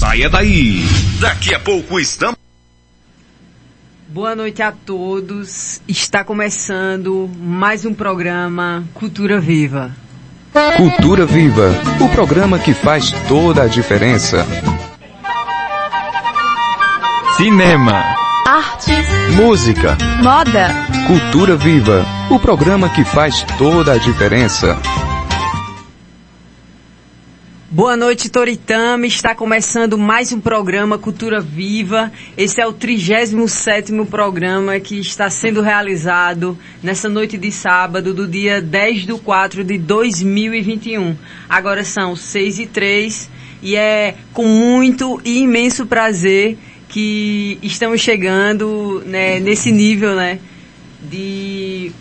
saia daí. Daqui a pouco estamos... Boa noite a todos. Está começando mais um programa Cultura Viva. Cultura Viva, o programa que faz toda a diferença. Cinema, arte, música, moda. Cultura Viva, o programa que faz toda a diferença. Boa noite, Toritama. Está começando mais um programa Cultura Viva. Esse é o 37º programa que está sendo realizado nessa noite de sábado, do dia 10 de 4 de 2021. Agora são 6h03 e é com muito e imenso prazer que estamos chegando, né, nesse nível, né, de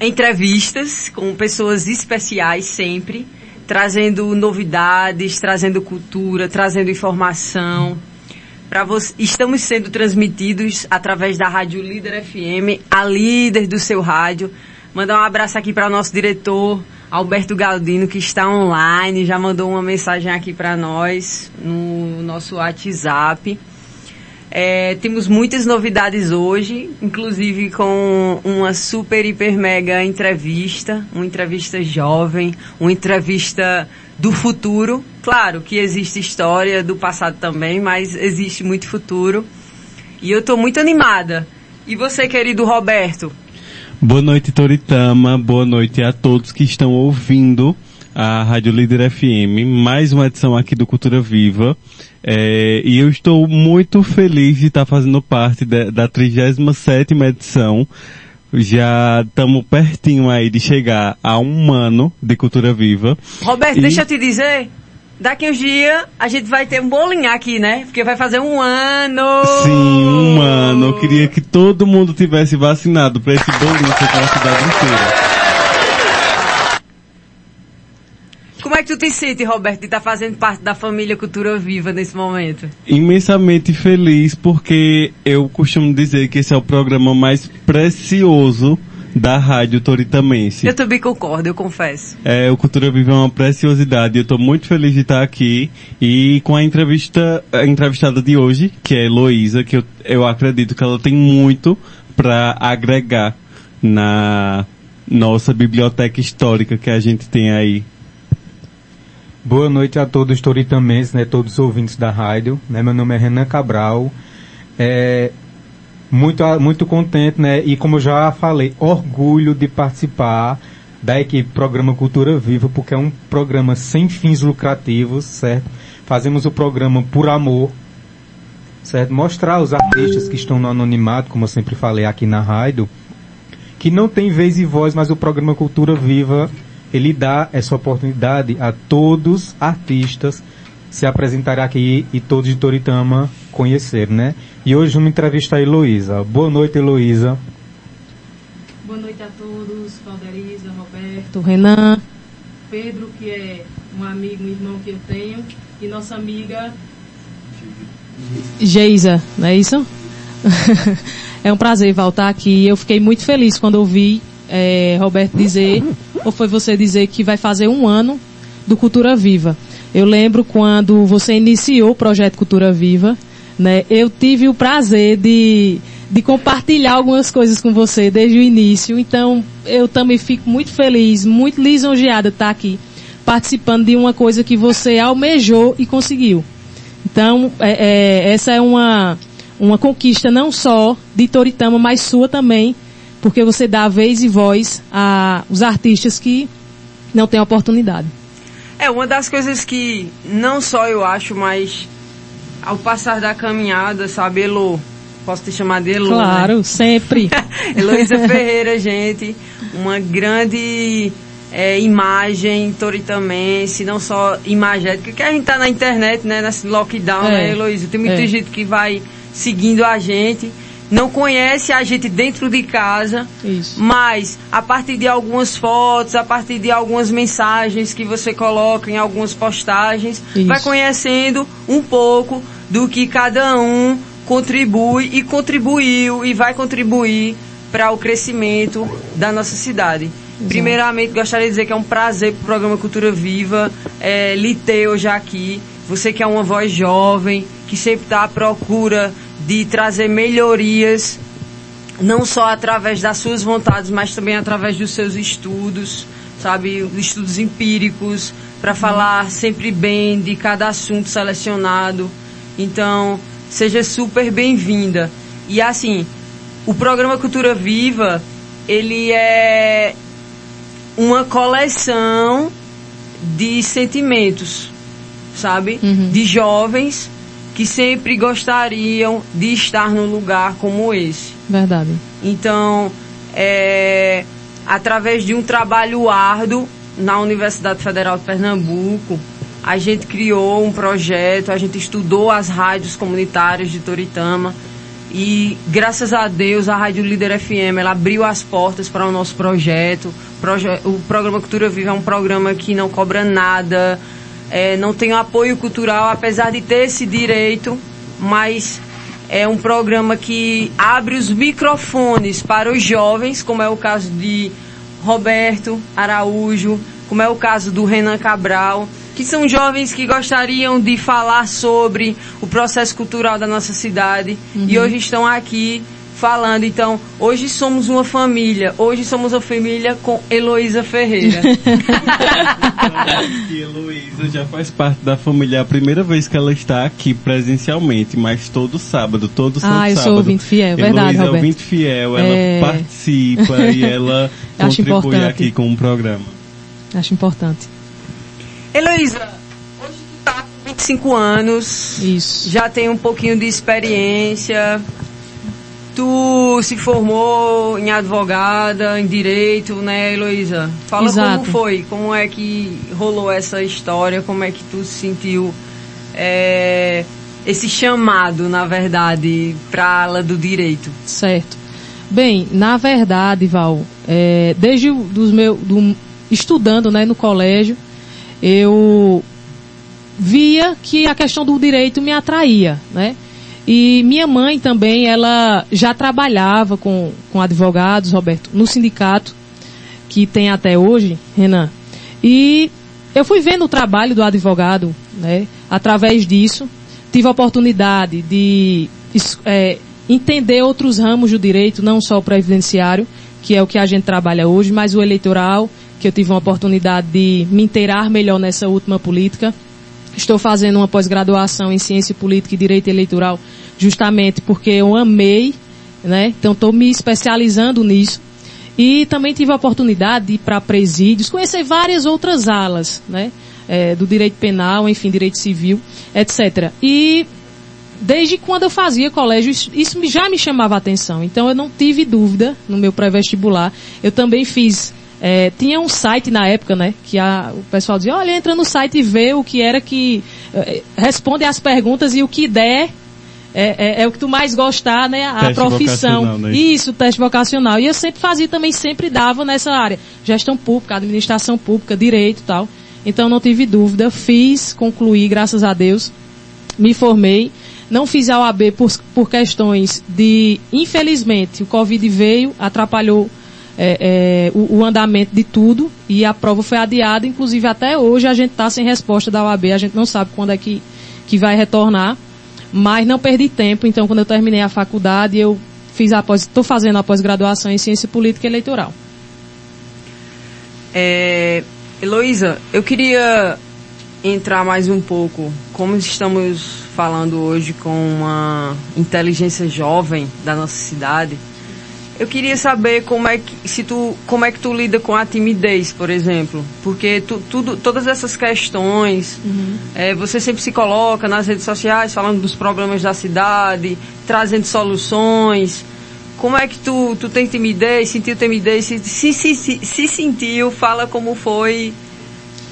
entrevistas com pessoas especiais sempre, trazendo novidades, trazendo cultura, trazendo informação. Estamos sendo transmitidos através da Rádio Líder FM, a líder do seu rádio. Mandar um abraço aqui para o nosso diretor, Alberto Galdino, que está online, já mandou uma mensagem aqui para nós, no nosso WhatsApp. Temos muitas novidades hoje, inclusive com uma super, hiper, mega entrevista, uma entrevista jovem, uma entrevista do futuro. Claro que existe história do passado também, mas existe muito futuro. E eu estou muito animada. E você, querido Roberto? Boa noite, Toritama. Boa noite a todos que estão ouvindo a Rádio Líder FM, mais uma edição aqui do Cultura Viva, e eu estou muito feliz de estar fazendo parte da 37ª edição. Já estamos pertinho aí de chegar a um ano de Cultura Viva. Roberto, deixa eu te dizer, daqui uns dias a gente vai ter um bolinho aqui, né? Porque vai fazer um ano! Sim, um ano. Eu queria que todo mundo tivesse vacinado para esse bolinho ser para a cidade inteira. Como é que tu te sente, Roberto, de estar fazendo parte da família Cultura Viva nesse momento? Imensamente feliz, porque eu costumo dizer que esse é o programa mais precioso da Rádio Toritamense. Eu também concordo, eu confesso. O Cultura Viva é uma preciosidade. Eu estou muito feliz de estar aqui e com a entrevistada de hoje, que é Heloísa, que eu acredito que ela tem muito para agregar na nossa biblioteca histórica que a gente tem aí. Boa noite a todos os toritamenses, né, todos os ouvintes da rádio, né, meu nome é Renan Cabral, muito contente, né, e como eu já falei, orgulho de participar da equipe Programa Cultura Viva, porque é um programa sem fins lucrativos, certo? Fazemos o programa por amor, certo? Mostrar aos artistas que estão no anonimato, como eu sempre falei aqui na rádio, que não tem vez e voz, mas o Programa Cultura Viva... ele dá essa oportunidade a todos os artistas se apresentarem aqui e todos de Toritama conhecerem, né? E hoje vamos entrevistar a Heloísa. Boa noite, Heloísa. Boa noite a todos, Valderiza, Roberto, Renan, Pedro, que é um amigo, um irmão que eu tenho, e nossa amiga... Geisa, não é isso? É um prazer voltar aqui. Eu fiquei muito feliz quando ouvi Roberto dizer... ou foi você dizer que vai fazer um ano do Cultura Viva. Eu lembro quando você iniciou o projeto Cultura Viva, né? Eu tive o prazer de compartilhar algumas coisas com você desde o início, então eu também fico muito feliz, muito lisonjeada de estar aqui, participando de uma coisa que você almejou e conseguiu. Então, essa é uma conquista não só de Toritama, mas sua também, porque você dá vez e voz aos artistas que não têm oportunidade. Uma das coisas que não só eu acho, mas ao passar da caminhada, sabe, Elô? Posso te chamar de Elô, claro, né? Sempre. Heloísa Ferreira, gente, uma grande imagem toritamense, não só imagética, que a gente tá na internet, né, nesse lockdown, né, Heloísa? Tem muita gente que vai seguindo a gente, não conhece a gente dentro de casa. Isso. Mas a partir de algumas fotos, a partir de algumas mensagens que você coloca em algumas postagens, isso, vai conhecendo um pouco do que cada um contribui e contribuiu e vai contribuir para o crescimento da nossa cidade. Exato. Primeiramente, gostaria de dizer que é um prazer para o programa Cultura Viva lhe ter hoje aqui você que é uma voz jovem, que sempre está à procura de trazer melhorias, não só através das suas vontades, mas também através dos seus estudos, sabe, estudos empíricos, para falar sempre bem de cada assunto selecionado. Então, seja super bem-vinda. E assim, o programa Cultura Viva, ele é uma coleção de sentimentos, sabe? Uhum. De jovens que sempre gostariam de estar num lugar como esse. Verdade. Então, através de um trabalho árduo na Universidade Federal de Pernambuco, a gente criou um projeto, a gente estudou as rádios comunitárias de Toritama e, graças a Deus, a Rádio Líder FM, ela abriu as portas para o nosso projeto. O programa Cultura Viva é um programa que não cobra nada, não tem apoio cultural, apesar de ter esse direito, mas é um programa que abre os microfones para os jovens, como é o caso de Roberto Araújo, como é o caso do Renan Cabral, que são jovens que gostariam de falar sobre o processo cultural da nossa cidade, uhum, e hoje estão aqui falando. Então, hoje somos uma família, com Heloísa Ferreira. Então, Heloísa já faz parte da família, a primeira vez que ela está aqui presencialmente, mas todo sábado, todo sábado. Ah, eu sou ouvinte fiel, verdade, Roberto. Heloísa é ouvinte fiel, ela participa e ela contribui aqui com o programa. Acho importante. Heloísa, hoje tu tá com 25 anos, isso, já tem um pouquinho de experiência, tu se formou em advogada, em direito, né, Heloísa? Fala. Exato. Como foi, como é que rolou essa história, como é que tu sentiu esse chamado, na verdade, para a ala do direito? Certo. Bem, na verdade, Val, desde estudando, né, no colégio, eu via que a questão do direito me atraía, né? E minha mãe também, ela já trabalhava com advogados, Roberto, no sindicato, que tem até hoje, Renan. E eu fui vendo o trabalho do advogado, né? Através disso, tive a oportunidade de entender outros ramos do direito, não só o previdenciário, que é o que a gente trabalha hoje, mas o eleitoral, que eu tive uma oportunidade de me inteirar melhor nessa última política. Estou fazendo uma pós-graduação em Ciência Política e Direito Eleitoral, justamente porque eu amei, né? Então, estou me especializando nisso. E também tive a oportunidade de ir para presídios, conhecer várias outras alas, né? Do direito penal, enfim, direito civil, etc. E, desde quando eu fazia colégio, isso já me chamava a atenção. Então, eu não tive dúvida no meu pré-vestibular. Eu também fiz... tinha um site na época, né, que o pessoal dizia, olha, entra no site e vê o que era que... responde as perguntas e o que der é o que tu mais gostar, né, a teste profissão. Né? Isso, teste vocacional. E eu sempre fazia também, sempre dava nessa área. Gestão pública, administração pública, direito e tal. Então, não tive dúvida. Fiz, concluí, graças a Deus. Me formei. Não fiz a OAB por questões de... Infelizmente, o Covid veio, atrapalhou... o andamento de tudo, e a prova foi adiada, inclusive até hoje a gente está sem resposta da OAB, a gente não sabe quando é que vai retornar, mas não perdi tempo. Então, quando eu terminei a faculdade, eu fiz estou fazendo a pós-graduação em Ciência Política e Eleitoral. Heloísa, eu queria entrar mais um pouco, como estamos falando hoje com uma inteligência jovem da nossa cidade. Eu queria saber como é que tu lida com a timidez, por exemplo. Porque todas essas questões, uhum, você sempre se coloca nas redes sociais falando dos problemas da cidade, trazendo soluções. Como é que tu tem timidez, sentiu timidez? Se sentiu, fala como foi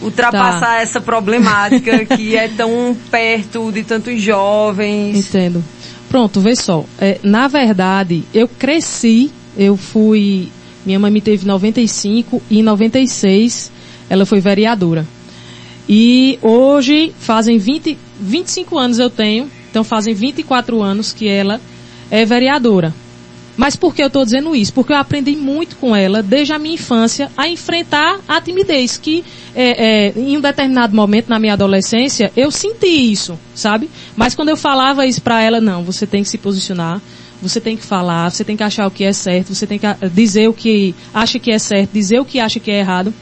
ultrapassar essa problemática que é tão perto de tantos jovens. Entendo. Pronto, vê só. Na verdade, eu cresci, minha mãe me teve em 95 e em 96 ela foi vereadora. E hoje fazem 25 anos eu tenho, então fazem 24 anos que ela é vereadora. Mas por que eu estou dizendo isso? Porque eu aprendi muito com ela, desde a minha infância, a enfrentar a timidez, que em um determinado momento na minha adolescência, eu senti isso, sabe? Mas quando eu falava isso para ela, não, você tem que se posicionar, você tem que falar, você tem que achar o que é certo, você tem que dizer o que acha que é certo, dizer o que acha que é errado,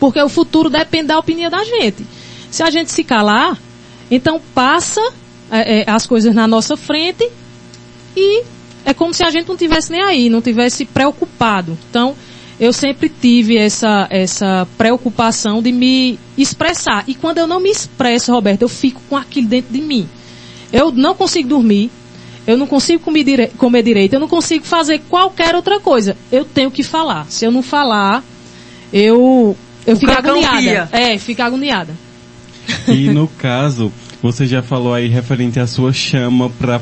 porque o futuro depende da opinião da gente. Se a gente se calar, então passa as coisas na nossa frente e... é como se a gente não tivesse nem aí, não tivesse preocupado. Então, eu sempre tive essa preocupação de me expressar. E quando eu não me expresso, Roberto, eu fico com aquilo dentro de mim. Eu não consigo dormir, eu não consigo comer direito, eu não consigo fazer qualquer outra coisa. Eu tenho que falar. Se eu não falar, eu fico agoniada. Fico agoniada. E no caso... você já falou aí referente à sua chama para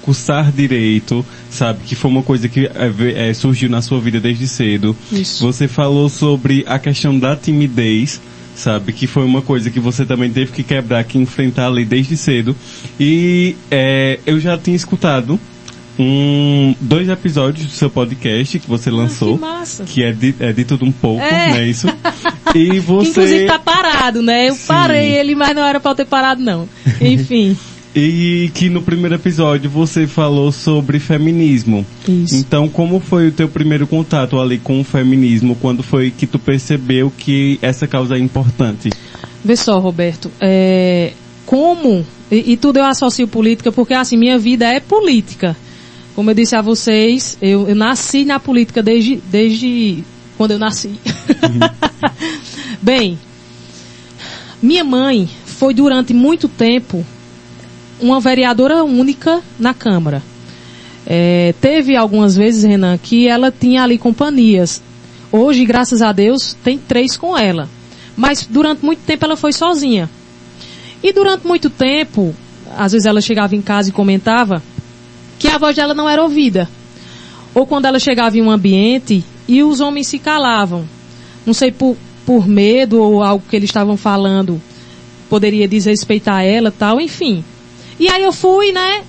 cursar direito, sabe? Que foi uma coisa que surgiu na sua vida desde cedo. Isso. Você falou sobre a questão da timidez, sabe? Que foi uma coisa que você também teve que quebrar, que enfrentar ali desde cedo. E eu já tinha escutado dois episódios do seu podcast que você lançou. Que massa. Que é de tudo um pouco, não é isso? E você... inclusive tá parado, né? Eu parei ele, mas não era pra eu ter parado, não. Enfim. E que no primeiro episódio você falou sobre feminismo. Isso. Então, como foi o teu primeiro contato ali com o feminismo? Quando foi que tu percebeu que essa causa é importante? Vê só, Roberto. Como... E tudo eu associo política, porque assim, minha vida é política. Como eu disse a vocês, eu nasci na política desde quando eu nasci. Bem, minha mãe foi durante muito tempo uma vereadora única na Câmara. Teve algumas vezes, Renan, que ela tinha ali companhias. Hoje, graças a Deus, tem 3 com ela. Mas durante muito tempo ela foi sozinha. E durante muito tempo, às vezes ela chegava em casa e comentava... que a voz dela não era ouvida. Ou quando ela chegava em um ambiente e os homens se calavam. Não sei, por medo ou algo que eles estavam falando poderia desrespeitar ela e tal, enfim. E aí eu fui, né,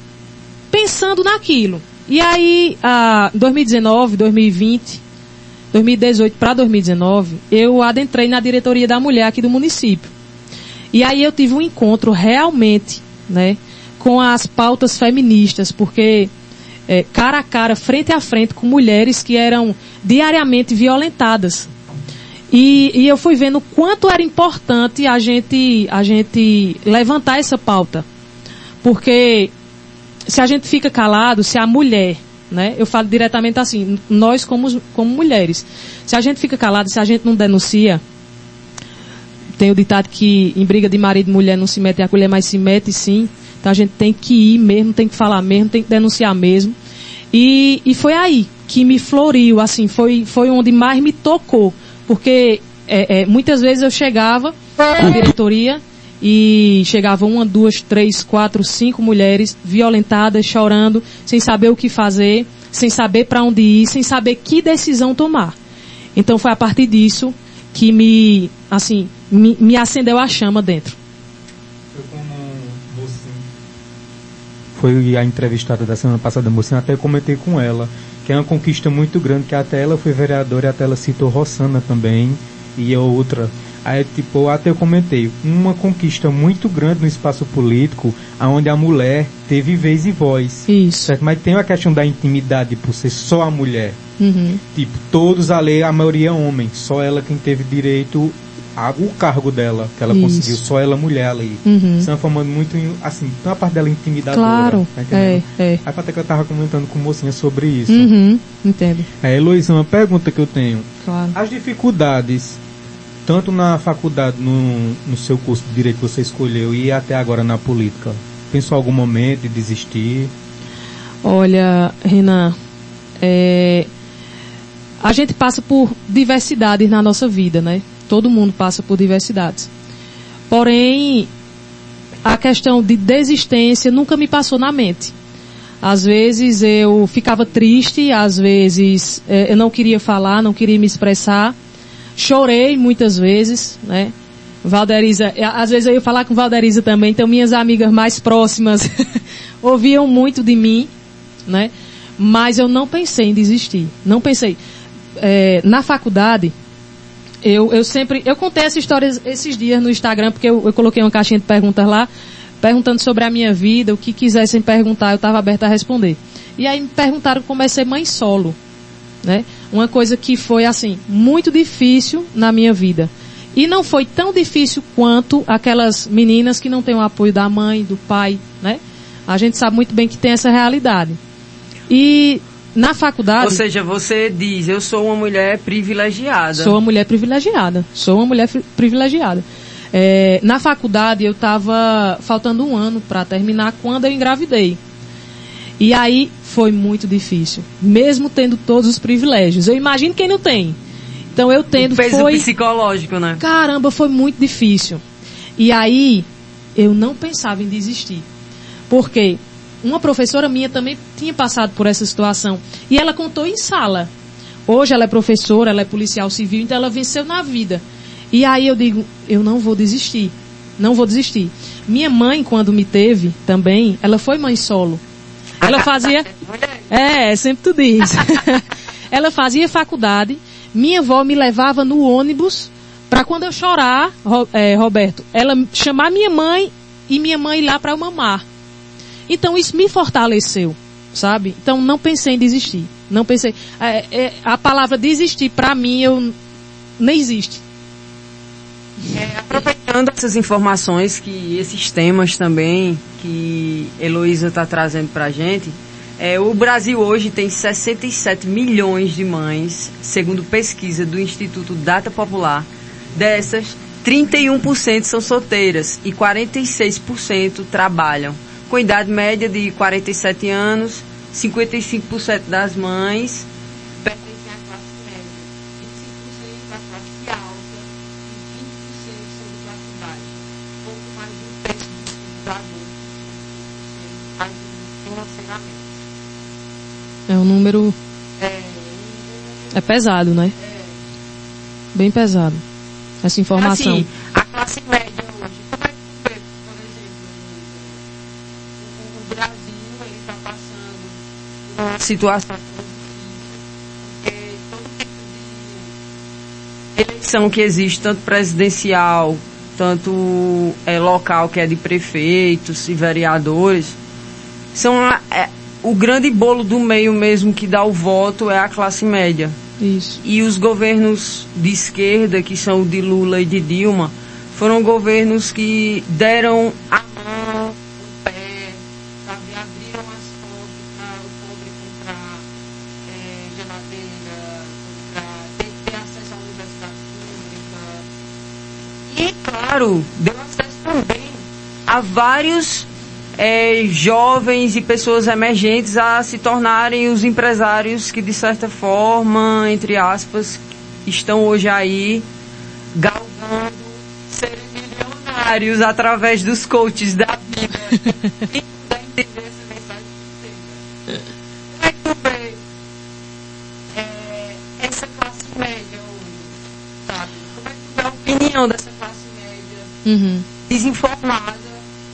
pensando naquilo. E aí, 2019, 2020, 2018 para 2019, eu adentrei na diretoria da mulher aqui do município. E aí eu tive um encontro realmente, né, com as pautas feministas, porque cara a cara, frente a frente com mulheres que eram diariamente violentadas. E eu fui vendo o quanto era importante a gente levantar essa pauta. Porque se a gente fica calado, se a mulher, né, eu falo diretamente assim, nós como mulheres, se a gente fica calado, se a gente não denuncia... Tem o ditado que em briga de marido e mulher não se mete a colher, mas se mete sim. Então a gente tem que ir mesmo, tem que falar mesmo, tem que denunciar mesmo. E foi aí que me floriu, assim, foi onde mais me tocou. Porque muitas vezes eu chegava na diretoria e chegava 1, 2, 3, 4, 5 mulheres violentadas, chorando, sem saber o que fazer, sem saber para onde ir, sem saber que decisão tomar. Então foi a partir disso que me acendeu a chama dentro. Foi a entrevistada da semana passada, Mocinha, até comentei com ela, que é uma conquista muito grande, que até ela foi vereadora e até ela citou Rossana também, e a outra. Aí, tipo, até eu comentei, uma conquista muito grande no espaço político, onde a mulher teve vez e voz. Isso. Certo? Mas tem a questão da intimidade, por ser só a mulher. Uhum. Tipo, todos ali, a maioria é homem, só ela quem teve direito... o cargo dela, que ela conseguiu, só ela mulher ali. Uhum. Se formando muito, assim, tem uma parte dela intimidadora. Claro, tá entendendo? Aí até que eu tava comentando com o Mocinha sobre isso. Uhum, entendo. Heloísa, uma pergunta que eu tenho. Claro. As dificuldades, tanto na faculdade, no seu curso de Direito que você escolheu, e até agora na política, pensou algum momento de desistir? Olha, Renan, a gente passa por diversidades na nossa vida, né? Todo mundo passa por diversidades. Porém, a questão de desistência nunca me passou na mente. Às vezes eu ficava triste, às vezes eu não queria falar, não queria me expressar. Chorei muitas vezes, né? Valderiza, às vezes eu ia falar com Valderiza também, então minhas amigas mais próximas ouviam muito de mim, né? mas eu não pensei em desistir, não pensei. Na faculdade, eu contei essa história esses dias no Instagram, porque eu coloquei uma caixinha de perguntas lá, perguntando sobre a minha vida, o que quisessem perguntar, eu estava aberta a responder. E aí me perguntaram como é ser mãe solo, né? Uma coisa que foi, assim, muito difícil na minha vida. E não foi tão difícil quanto aquelas meninas que não têm o apoio da mãe, do pai, né? A gente sabe muito bem que tem essa realidade. E na faculdade... Ou seja, você diz, eu sou uma mulher privilegiada. Sou uma mulher privilegiada. Na faculdade eu estava faltando um ano para terminar quando eu engravidei. E aí foi muito difícil, mesmo tendo todos os privilégios. Eu imagino quem não tem. Então eu tendo foi... Peso psicológico, né? Caramba, foi muito difícil. E aí eu não pensava em desistir. Porque uma professora minha também tinha passado por essa situação. E ela contou em sala. Hoje ela é professora, ela é policial civil, então ela venceu na vida. E aí eu digo, eu não vou desistir. Não vou desistir. Minha mãe, quando me teve também, ela foi mãe solo. Ela fazia... sempre tu diz. Ela fazia faculdade. Minha avó me levava no ônibus para quando eu chorar, Roberto, ela chamar minha mãe e minha mãe ir lá para eu mamar. Então isso me fortaleceu, sabe? Então não pensei em desistir. Não pensei... a palavra desistir, para mim, nem existe. Aproveitando essas informações, que esses temas também que Heloísa está trazendo para a gente, o Brasil hoje tem 67 milhões de mães, segundo pesquisa do Instituto Data Popular. Dessas, 31% são solteiras e 46% trabalham, com idade média de 47 anos. 55% das mães pertencem à classe média, 25% à classe alta, pouco mais de um terço dos adultos financeiramente. É um número... É pesado, né? Bem pesado. Essa informação. Assim, a classe média hoje, como é que tu vê, por exemplo, o Brasil, ele está passando por uma situação difícil, porque todo tipo de eleição que existe, tanto presidencial, tanto local, que é de prefeitos e vereadores, o grande bolo do meio mesmo que dá o voto é a classe média. Isso. E os governos de esquerda, que são de Lula e de Dilma, foram governos que deram a mão, o pé, sabe? Abriram as portas para o pobre comprar geladeira, ter acesso à universidade pública. E, claro, deu acesso também a vários... jovens e pessoas emergentes a se tornarem os empresários que, de certa forma, entre aspas, estão hoje aí galgando serem milionários através dos coaches da vida. Quem puder entender essa mensagem que tem. Como é que tu vê essa classe média hoje, sabe? Como é que tu vê a opinião dessa classe média? Uhum. Desinformada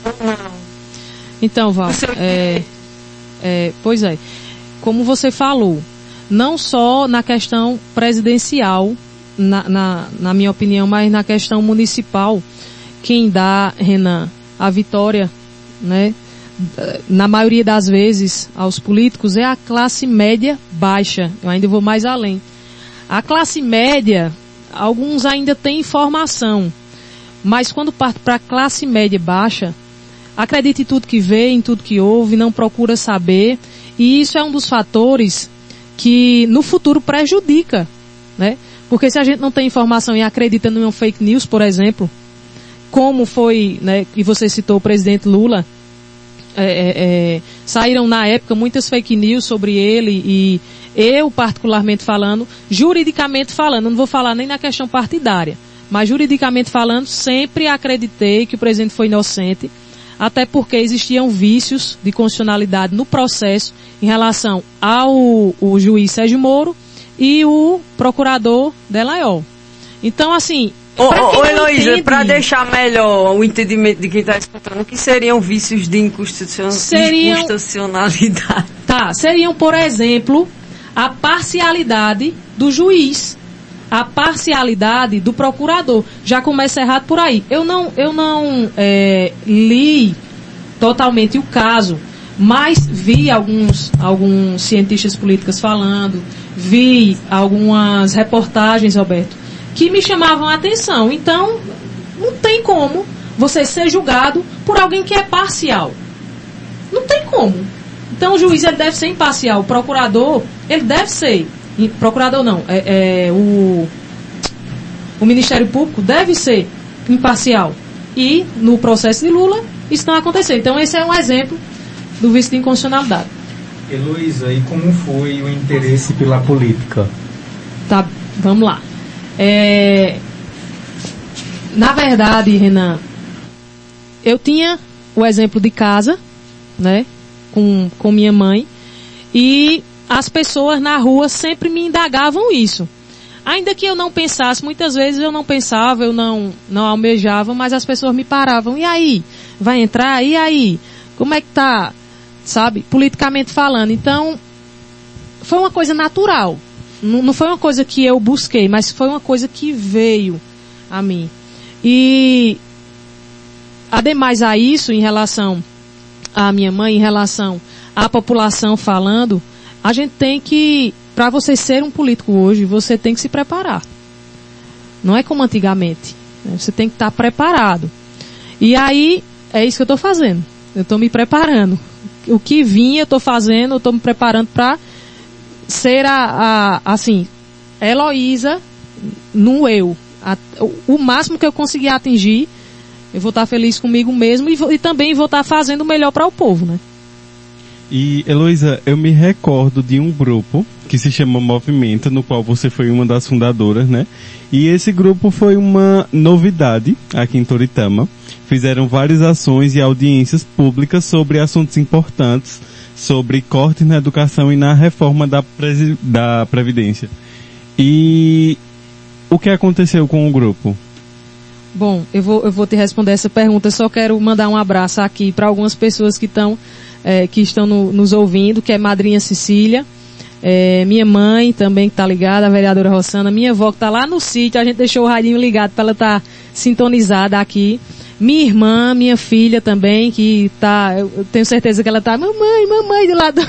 ou não? Então, Val, pois é, como você falou, não só na questão presidencial, na minha opinião, mas na questão municipal, quem dá, Renan, a vitória, né, na maioria das vezes, aos políticos é a classe média baixa. Eu ainda vou mais além. A classe média, alguns ainda têm informação, mas quando parte para a classe média baixa, acredita em tudo que vê, em tudo que ouve, não procura saber. E isso é um dos fatores que no futuro prejudica, né? Porque se a gente não tem informação e acredita numa fake news, por exemplo, como foi, né, e você citou o presidente Lula, saíram na época muitas fake news sobre ele, e eu, particularmente falando, juridicamente falando, não vou falar nem na questão partidária, mas juridicamente falando, sempre acreditei que o presidente foi inocente. Até porque existiam vícios de constitucionalidade no processo em relação ao juiz Sérgio Moro e o procurador Delaiol. Então, assim... Ô, Heloísa, para deixar melhor o entendimento de quem está escutando, o que seriam vícios de inconstitucionalidade? Tá, seriam, por exemplo, a parcialidade do juiz, a parcialidade do procurador. Já começa errado por aí. Eu não li totalmente o caso, mas vi alguns cientistas políticos falando, vi algumas reportagens, Roberto, que me chamavam a atenção. Então, não tem como você ser julgado por alguém que é parcial. Não tem como. Então o juiz ele deve ser imparcial, o procurador ele deve ser, procurador não, o Ministério Público deve ser imparcial. E no processo de Lula isso não aconteceu. Então esse é um exemplo do vício de inconstitucionalidade. Heloísa, e como foi o interesse pela política? Tá, vamos lá. Na verdade, Renan, eu tinha o exemplo de casa, né? Com minha mãe, e as pessoas na rua sempre me indagavam isso. Ainda que eu não pensasse, muitas vezes eu não pensava, eu não almejava, mas as pessoas me paravam. E aí? Vai entrar? E aí? Como é que tá? Sabe? Politicamente falando. Então, foi uma coisa natural. Não foi uma coisa que eu busquei, mas foi uma coisa que veio a mim. E, ademais a isso, em relação a minha mãe, em relação à população falando, a gente tem que, para você ser um político hoje, você tem que se preparar. Não é como antigamente, né? Você tem que estar preparado. E aí, é isso que eu estou fazendo. Eu estou me preparando. O que vinha, eu estou fazendo, eu estou me preparando para ser assim, Heloísa no eu. O máximo que eu conseguir atingir, eu vou estar feliz comigo mesmo e também vou estar fazendo o melhor para o povo, né? E, Heloísa, eu me recordo de um grupo que se chama Movimenta, no qual você foi uma das fundadoras, né? E esse grupo foi uma novidade aqui em Toritama. Fizeram várias ações e audiências públicas sobre assuntos importantes, sobre cortes na educação e na reforma da Previdência. E o que aconteceu com o grupo? Bom, eu vou te responder essa pergunta. Eu só quero mandar um abraço aqui para algumas pessoas que estão nos ouvindo, que é madrinha Cecília, minha mãe também que está ligada, a vereadora Rossana, minha avó que está lá no sítio, a gente deixou o radinho ligado para ela estar sintonizada aqui. Minha irmã, minha filha também, que tá, eu tenho certeza que ela tá, mamãe, do lado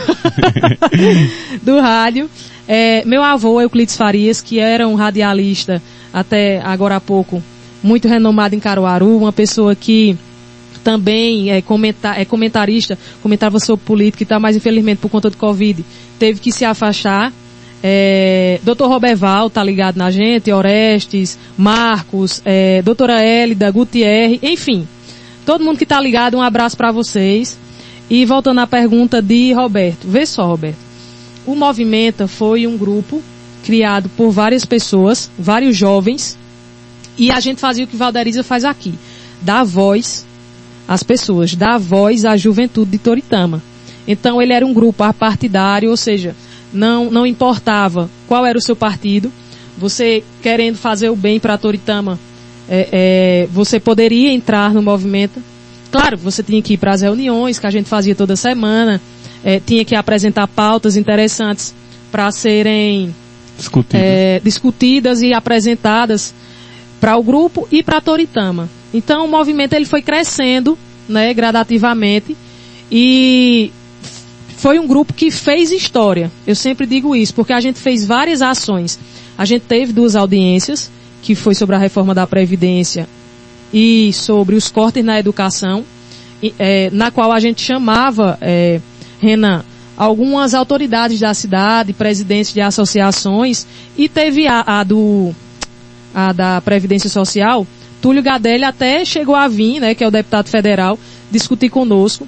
do rádio. Meu avô, Euclides Farias, que era um radialista até agora há pouco, muito renomado em Caruaru, uma pessoa que também é comentarista, comentava sobre política e tal, mas infelizmente por conta do Covid teve que se afastar. Dr. Roberval tá ligado na gente, Orestes, Marcos, Doutora Hélida, Gutierrez, enfim, todo mundo que tá ligado, um abraço para vocês. E voltando à pergunta de Roberto, vê só, Roberto, o Movimenta foi um grupo criado por várias pessoas, vários jovens. E a gente fazia o que Valderiza faz aqui. Dá voz às pessoas. Dá voz à juventude de Toritama. Então, ele era um grupo apartidário, ou seja, não importava qual era o seu partido. Você, querendo fazer o bem para Toritama, você poderia entrar no Movimento. Claro, você tinha que ir para as reuniões, que a gente fazia toda semana. Tinha que apresentar pautas interessantes para serem discutidas e apresentadas para o grupo e para Toritama. Então o Movimento ele foi crescendo, né, gradativamente, e foi um grupo que fez história. Eu sempre digo isso, porque a gente fez várias ações. A gente teve 2 audiências, que foi sobre a reforma da Previdência e sobre os cortes na educação, na qual a gente chamava, Renan, algumas autoridades da cidade, presidentes de associações, e teve a da Previdência Social, Túlio Gadelli até chegou a vir, né, que é o deputado federal, discutir conosco.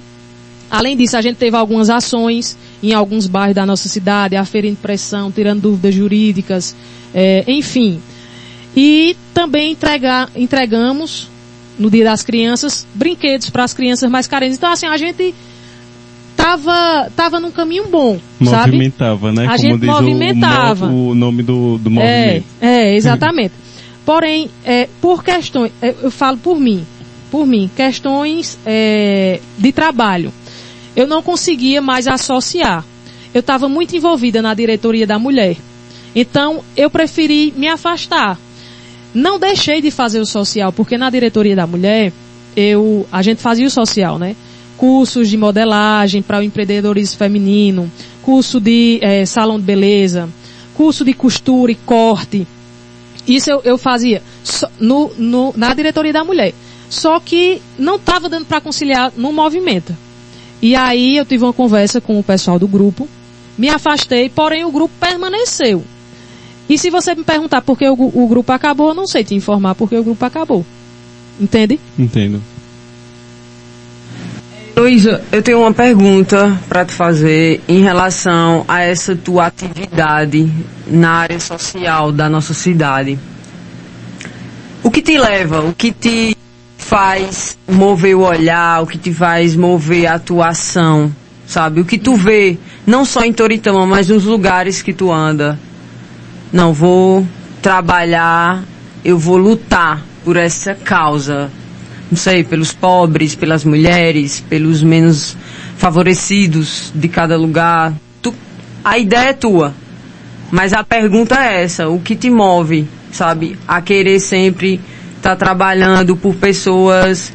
Além disso, a gente teve algumas ações em alguns bairros da nossa cidade, aferindo pressão, tirando dúvidas jurídicas, enfim. E também entregamos, no Dia das Crianças, brinquedos para as crianças mais carentes. Então, assim, a gente tava num caminho bom, sabe? Movimentava, né? A gente movimentava. O nome do movimento. Exatamente. Porém, por questões, eu falo por mim, questões de trabalho, eu não conseguia mais associar. eu estava muito envolvida na diretoria da mulher. Então, eu preferi me afastar. Não deixei de fazer o social, porque na diretoria da mulher, a gente fazia o social, né? Cursos de modelagem para o empreendedorismo feminino, curso de salão de beleza, curso de costura e corte. Isso eu fazia na diretoria da mulher. Só que não estava dando para conciliar no Movimenta. E aí eu tive uma conversa com o pessoal do grupo, me afastei, porém o grupo permaneceu. E se você me perguntar por que o grupo acabou, eu não sei te informar por que o grupo acabou. Entende? Entendo. Heloísa, eu tenho uma pergunta para te fazer em relação a essa tua atividade na área social da nossa cidade. O que te leva, o que te faz mover o olhar, o que te faz mover a tua ação, sabe? O que tu vê, não só em Toritama, mas nos lugares que tu anda. Não, vou trabalhar, eu vou lutar por essa causa. Não sei, pelos pobres, pelas mulheres, pelos menos favorecidos de cada lugar. A ideia é tua, mas a pergunta é essa, o que te move, sabe? A querer sempre estar trabalhando por pessoas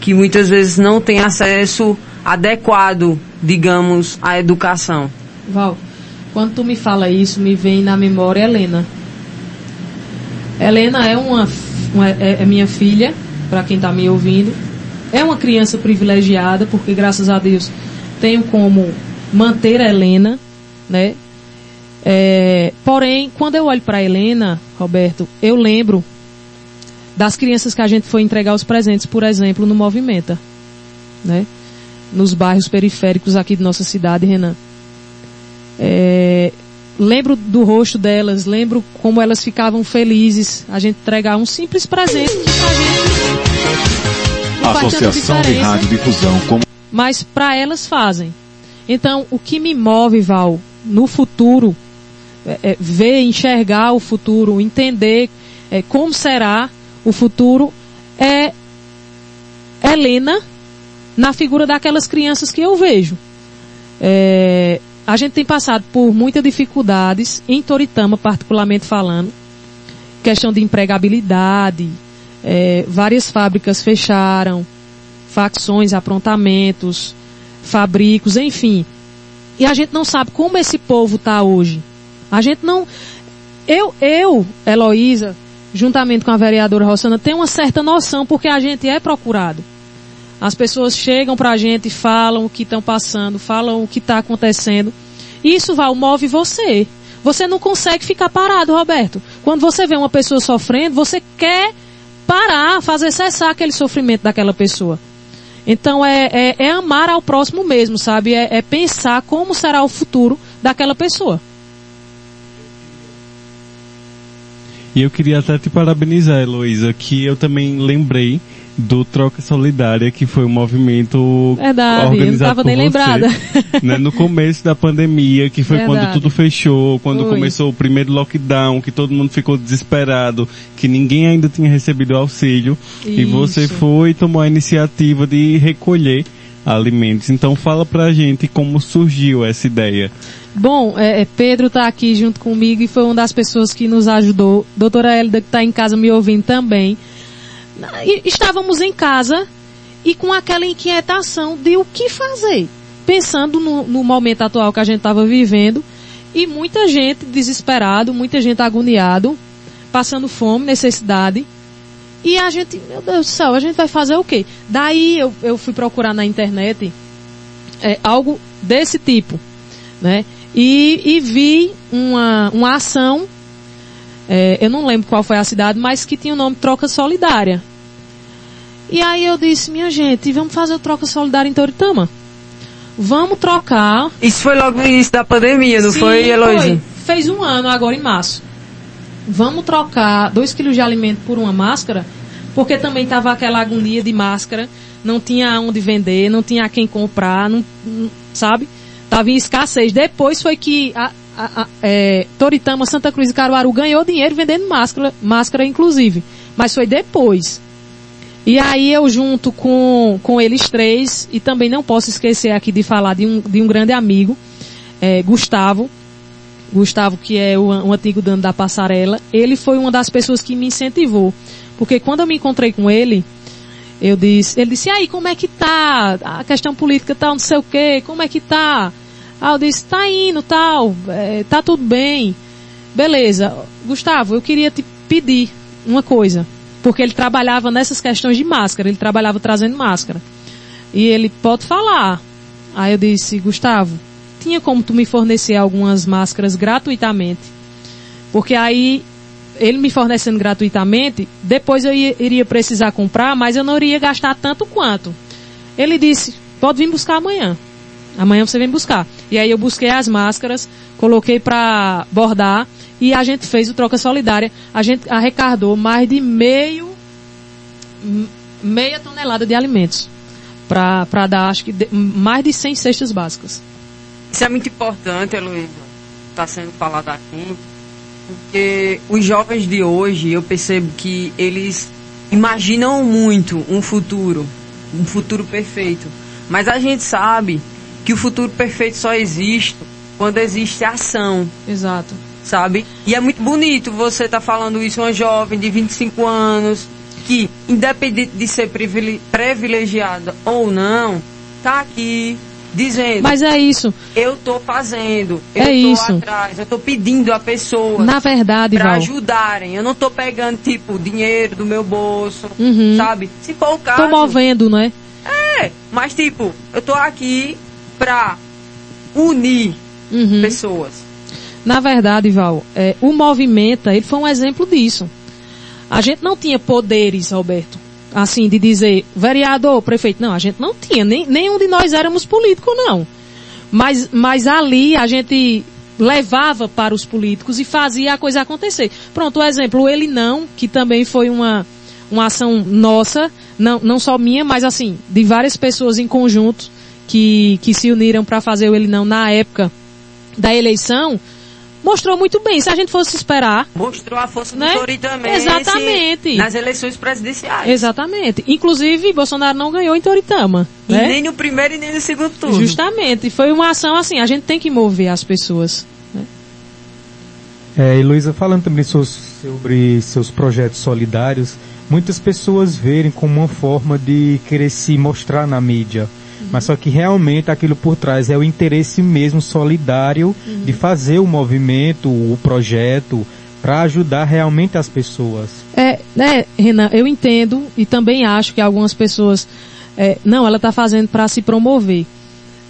que muitas vezes não têm acesso adequado, digamos, à educação. Val, quando tu me fala isso, me vem na memória Helena. Helena é minha filha, para quem está me ouvindo, é uma criança privilegiada, porque graças a Deus tenho como manter a Helena, né? Porém, quando eu olho para a Helena, Roberto, eu lembro das crianças que a gente foi entregar os presentes, por exemplo, no Movimenta, né? Nos bairros periféricos aqui de nossa cidade, Renan. Lembro do rosto delas, lembro como elas ficavam felizes a gente entregar um simples presente que a gente Associação de Rádio Difusão como... mas para elas fazem. Então, o que me move, Val, no futuro, ver, enxergar o futuro, entender como será o futuro, é Helena na figura daquelas crianças que eu vejo. A gente tem passado por muitas dificuldades, em Toritama particularmente falando, questão de empregabilidade, várias fábricas fecharam, facções, aprontamentos, fabricos, enfim. E a gente não sabe como esse povo está hoje. A gente não... Eu, Heloísa, juntamente com a vereadora Rossana, tenho uma certa noção porque a gente é procurado. As pessoas chegam pra gente, falam o que estão passando, falam o que está acontecendo. Isso, Val, move você. Você não consegue ficar parado, Roberto. Quando você vê uma pessoa sofrendo, você quer parar, fazer cessar aquele sofrimento daquela pessoa. Então é amar ao próximo mesmo, sabe? É pensar como será o futuro daquela pessoa. E eu queria até te parabenizar, Heloísa, que eu também lembrei do Troca Solidária, que foi um movimento organizado eu não tava nem lembrada. Né, no começo da pandemia, que foi quando tudo fechou, quando começou o primeiro lockdown, que todo mundo ficou desesperado, que ninguém ainda tinha recebido auxílio, isso. E você foi e tomou a iniciativa de recolher alimentos. Então fala pra gente como surgiu essa ideia. Bom, Pedro tá aqui junto comigo e foi uma das pessoas que nos ajudou. Doutora Hélida, que tá em casa me ouvindo também. Estávamos em casa e com aquela inquietação de o que fazer, pensando no momento atual que a gente estava vivendo, e muita gente desesperado, muita gente agoniado, passando fome, necessidade, e a gente, meu Deus do céu, a gente vai fazer o quê? Daí eu fui procurar na internet algo desse tipo, né? E vi uma ação, eu não lembro qual foi a cidade, mas que tinha o nome Troca Solidária. E aí eu disse, minha gente, vamos fazer o Troca Solidária em Toritama. Vamos trocar. Isso foi logo no início da pandemia, não? Sim, foi, Heloísa? Fez um ano agora em março. Vamos trocar 2 quilos de alimento por uma máscara, porque também estava aquela agonia de máscara, não tinha onde vender, não tinha quem comprar, não, sabe? Tava em escassez. Depois foi que... Toritama, Santa Cruz e Caruaru ganhou dinheiro vendendo máscara inclusive, mas foi depois. E aí eu junto com eles três, e também não posso esquecer aqui de falar de um grande amigo, Gustavo, que é o antigo dono da Passarela, ele foi uma das pessoas que me incentivou. Porque quando eu me encontrei com ele, ele disse, e aí, como é que tá? A questão política tá, não sei o quê, como é que tá? Ah, eu disse, tá indo, tal, tá tudo bem. Beleza. Gustavo, eu queria te pedir uma coisa. Porque ele trabalhava nessas questões de máscara, ele trabalhava trazendo máscara. E ele, pode falar. Aí eu disse, Gustavo, tinha como tu me fornecer algumas máscaras gratuitamente? Porque aí, ele me fornecendo gratuitamente, depois eu iria precisar comprar, mas eu não iria gastar tanto quanto. Ele disse, pode vir buscar amanhã. Amanhã você vem buscar. E aí eu busquei as máscaras, coloquei para bordar, e a gente fez o Troca Solidária. A gente arrecadou mais de meia tonelada de alimentos. Para dar, acho que, mais de 100 cestas básicas. Isso é muito importante, Heloísa, está sendo falado aqui, porque os jovens de hoje, eu percebo que eles imaginam muito um futuro perfeito, mas a gente sabe que o futuro perfeito só existe quando existe ação. Exato. Sabe? E é muito bonito você estar falando isso, uma jovem de 25 anos, que, independente de ser privilegiada ou não, está aqui dizendo... Mas é isso. Eu estou fazendo, eu estou pedindo a pessoa... Na verdade, para ajudarem. Eu não estou pegando, tipo, dinheiro do meu bolso, sabe? Se for o caso... Promovendo, né? É, mas, tipo, eu estou aqui para unir pessoas. Na verdade, Val, o Movimenta, ele foi um exemplo disso. A gente não tinha poderes, Roberto, assim, de dizer, vereador, prefeito. Não, a gente não tinha, nenhum de nós éramos político, não. Mas ali a gente levava para os políticos e fazia a coisa acontecer. Pronto, o exemplo, o Ele Não, que também foi uma ação nossa, não só minha, mas assim, de várias pessoas em conjunto que se uniram para fazer o Ele Não na época da eleição. Mostrou muito bem, se a gente fosse esperar... Mostrou a força, né, do Toritama. Exatamente. Nas eleições presidenciais. Exatamente. Inclusive, Bolsonaro não ganhou em Toritama. E né? Nem no primeiro e nem no segundo turno. Justamente. Foi uma ação assim, a gente tem que mover as pessoas. Né? E Luísa, falando também sobre seus projetos solidários, muitas pessoas verem como uma forma de querer se mostrar na mídia. Mas só que realmente aquilo por trás é o interesse mesmo solidário de fazer o movimento, o projeto, para ajudar realmente as pessoas. Renan, eu entendo e também acho que algumas pessoas... ela está fazendo para se promover.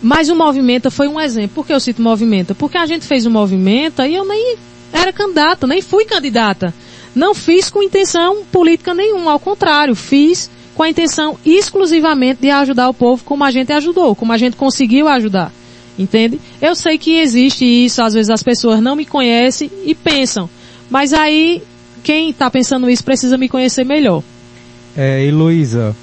Mas o Movimenta foi um exemplo. Por que eu cito Movimenta? Porque a gente fez o Movimenta e eu nem era candidata, nem fui candidata. Não fiz com intenção política nenhuma, ao contrário, fiz... com a intenção exclusivamente de ajudar o povo como a gente ajudou, como a gente conseguiu ajudar, entende? Eu sei que existe isso, às vezes as pessoas não me conhecem e pensam, mas aí quem está pensando isso precisa me conhecer melhor. Heloísa,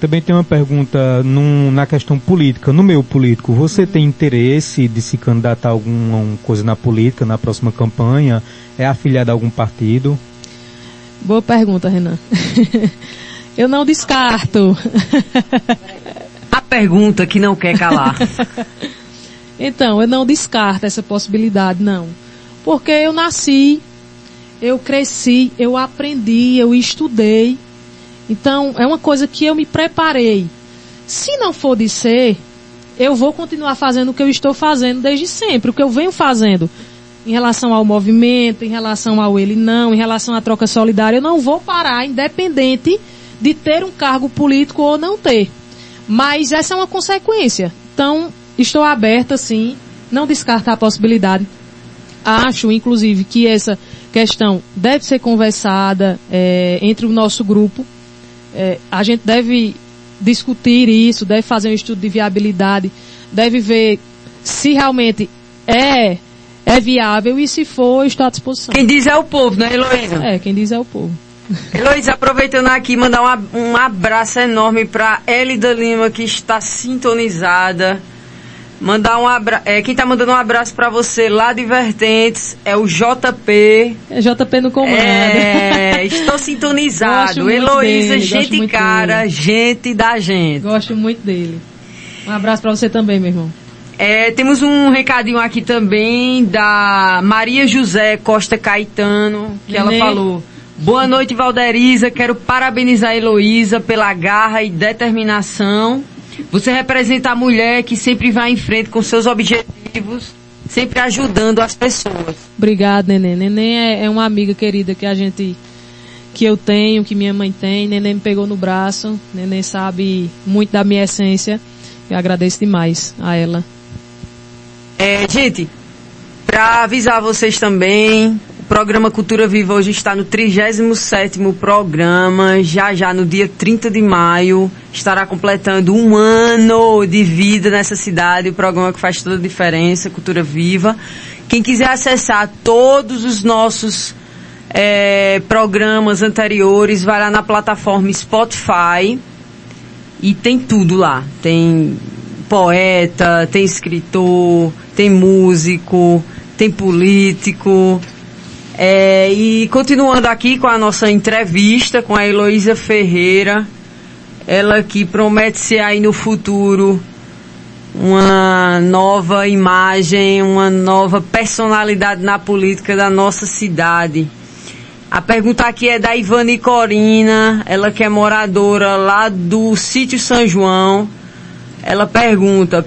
também tem uma pergunta na questão política, no meio político, você tem interesse de se candidatar a alguma coisa na política, na próxima campanha? É afiliado a algum partido? Boa pergunta, Renan. Eu não descarto. A pergunta que não quer calar. Então, eu não descarto essa possibilidade, não. Porque eu nasci, eu cresci, eu aprendi, eu estudei. Então, é uma coisa que eu me preparei. Se não for de ser, eu vou continuar fazendo o que eu estou fazendo desde sempre, o que eu venho fazendo. Em relação ao Movimento, em relação ao Ele Não, em relação à Troca Solidária, eu não vou parar, independente de ter um cargo político ou não ter. Mas essa é uma consequência. Então, estou aberta, sim, não descartar a possibilidade. Acho, inclusive, que essa questão deve ser conversada entre o nosso grupo. A gente deve discutir isso, deve fazer um estudo de viabilidade, deve ver se realmente é viável e, se for, estou à disposição. Quem diz é o povo, né, Heloísa? Quem diz é o povo. Heloísa, aproveitando aqui, mandar um abraço enorme para Hélida Lima, que está sintonizada. Mandar um abraço. Quem está mandando um abraço para você lá de Vertentes é o JP. É JP no comando. Estou sintonizado. Heloísa, gente cara, dele. Gente da gente. Gosto muito dele. Um abraço para você também, meu irmão. Temos um recadinho aqui também da Maria José Costa Caetano, que ela falou: boa noite, Valderiza, quero parabenizar a Heloísa pela garra e determinação. Você representa a mulher que sempre vai em frente com seus objetivos, sempre ajudando as pessoas. Obrigada, Neném. Neném é uma amiga querida que eu tenho, que minha mãe tem. Neném me pegou no braço. Neném sabe muito da minha essência. Eu agradeço demais a ela. Gente, para avisar vocês também, o programa Cultura Viva hoje está no 37º programa. Já no dia 30 de maio estará completando 1 ano de vida nessa cidade, o programa que faz toda a diferença, Cultura Viva. Quem quiser acessar todos os nossos programas anteriores, vai lá na plataforma Spotify e tem tudo lá. Tem poeta, tem escritor, tem músico, tem político. E continuando aqui com a nossa entrevista com a Heloísa Ferreira, ela que promete ser aí no futuro uma nova imagem, uma nova personalidade na política da nossa cidade. A pergunta aqui é da Ivani Corina, ela que é moradora lá do sítio São João. Ela pergunta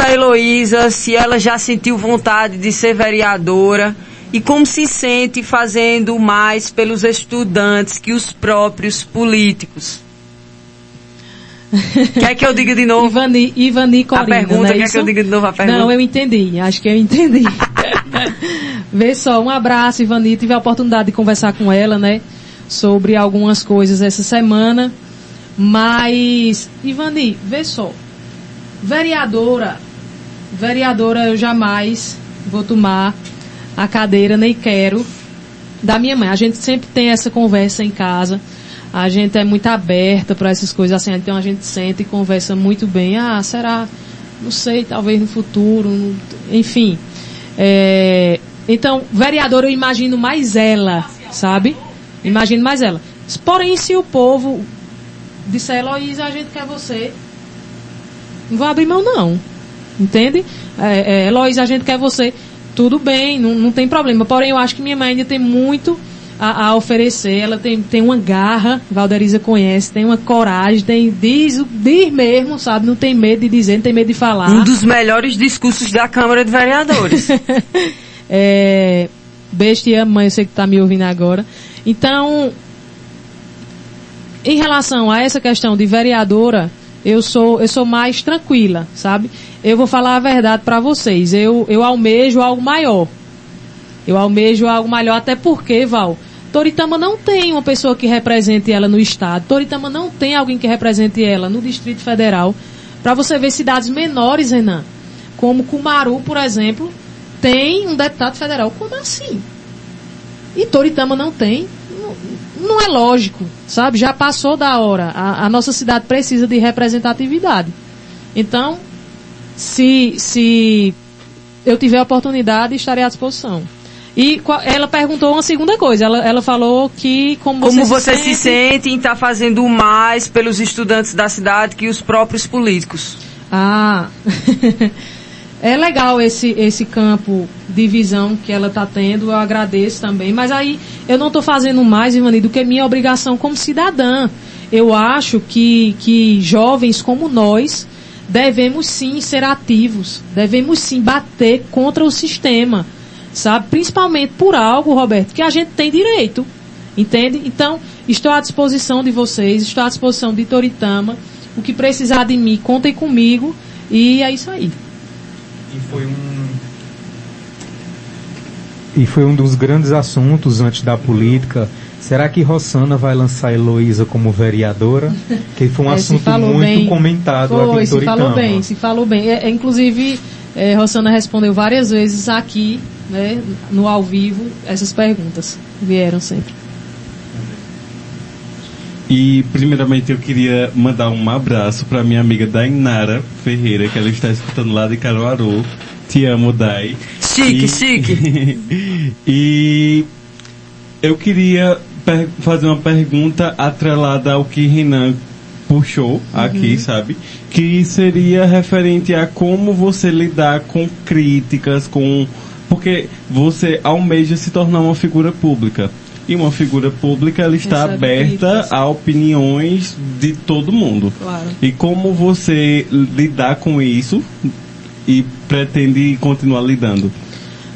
a Heloísa se ela já sentiu vontade de ser vereadora e como se sente fazendo mais pelos estudantes que os próprios políticos. Quer que eu diga de novo? Ivani Corina, a pergunta, né? Quer que eu diga de novo a pergunta? Não, eu entendi, acho que eu entendi. Vê só, um abraço, Ivani. Tive a oportunidade de conversar com ela, né, sobre algumas coisas essa semana. Mas, Ivani, vê só, vereadora eu jamais vou tomar a cadeira, nem quero, da minha mãe. A gente sempre tem essa conversa em casa, a gente é muito aberta para essas coisas assim, então a gente senta e conversa muito bem. Será? Não sei, talvez no futuro, enfim. Então, vereadora, eu imagino mais ela, sabe? Imagino mais ela. Porém, se o povo disser: Heloísa, a gente quer você, não vou abrir mão, não. Entende? Heloísa, a gente quer você. Tudo bem, não tem problema. Porém, eu acho que minha mãe ainda tem muito a oferecer. Ela tem uma garra, Valderiza conhece, tem uma coragem, diz mesmo, sabe? Não tem medo de dizer, não tem medo de falar. Um dos melhores discursos da Câmara de Vereadores. Beijo, te amo, mãe, eu sei que tá me ouvindo agora. Então, em relação a essa questão de vereadora, eu sou mais tranquila, sabe? Eu vou falar a verdade para vocês. Eu almejo algo maior. Até porque, Val, Toritama não tem uma pessoa que represente ela no estado. Toritama não tem alguém que represente ela no Distrito Federal. Para você ver cidades menores, Renan, como Cumaru, por exemplo, tem um deputado federal. Como assim? E Toritama não tem? Não é lógico, sabe? Já passou da hora. A nossa cidade precisa de representatividade. Então, se eu tiver a oportunidade, estarei à disposição. E ela perguntou uma segunda coisa. Ela falou que como você se sente em estar fazendo mais pelos estudantes da cidade que os próprios políticos. É legal esse campo de visão que ela está tendo, eu agradeço também. Mas aí eu não estou fazendo mais, Ivani, do que minha obrigação como cidadã. Eu acho que jovens como nós devemos sim ser ativos, devemos sim bater contra o sistema, sabe? Principalmente por algo, Roberto, que a gente tem direito, entende? Então, estou à disposição de vocês, estou à disposição de Toritama. O que precisar de mim, contem comigo, e é isso aí. E foi um dos grandes assuntos antes da política. Será que Rossana vai lançar Heloísa como vereadora? Que foi um assunto muito comentado. Foi, se falou bem. Inclusive, Rossana respondeu várias vezes aqui, né, no ao vivo, essas perguntas vieram sempre. E, primeiramente, eu queria mandar um abraço para minha amiga Dainara Ferreira, que ela está escutando lá de Caruaru. Te amo, Dai. Chique. E eu queria fazer uma pergunta atrelada ao que Renan puxou aqui, sabe? Que seria referente a como você lidar com críticas, com... Porque você almeja se tornar uma figura pública. E uma figura pública, ela está aberta a opiniões de todo mundo. Claro. E como você lidar com isso e pretende continuar lidando?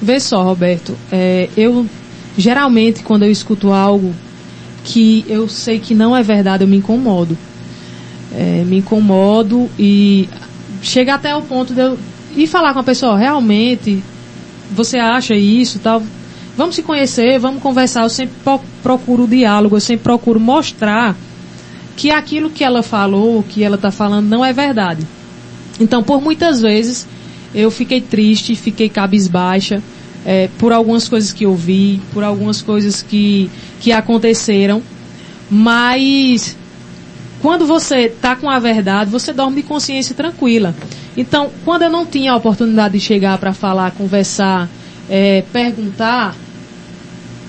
Vê só, Roberto, eu geralmente, quando eu escuto algo que eu sei que não é verdade, eu me incomodo. Me incomodo e chega até o ponto de eu ir falar com a pessoa, realmente, você acha isso, tal? Vamos se conhecer, vamos conversar. Eu sempre procuro o diálogo, eu sempre procuro mostrar que aquilo que ela falou, que ela está falando, não é verdade. Então, por muitas vezes, eu fiquei triste, fiquei cabisbaixa, por algumas coisas que eu vi, por algumas coisas que aconteceram, mas quando você está com a verdade, você dorme de consciência tranquila. Então, quando eu não tinha a oportunidade de chegar para falar, conversar, perguntar,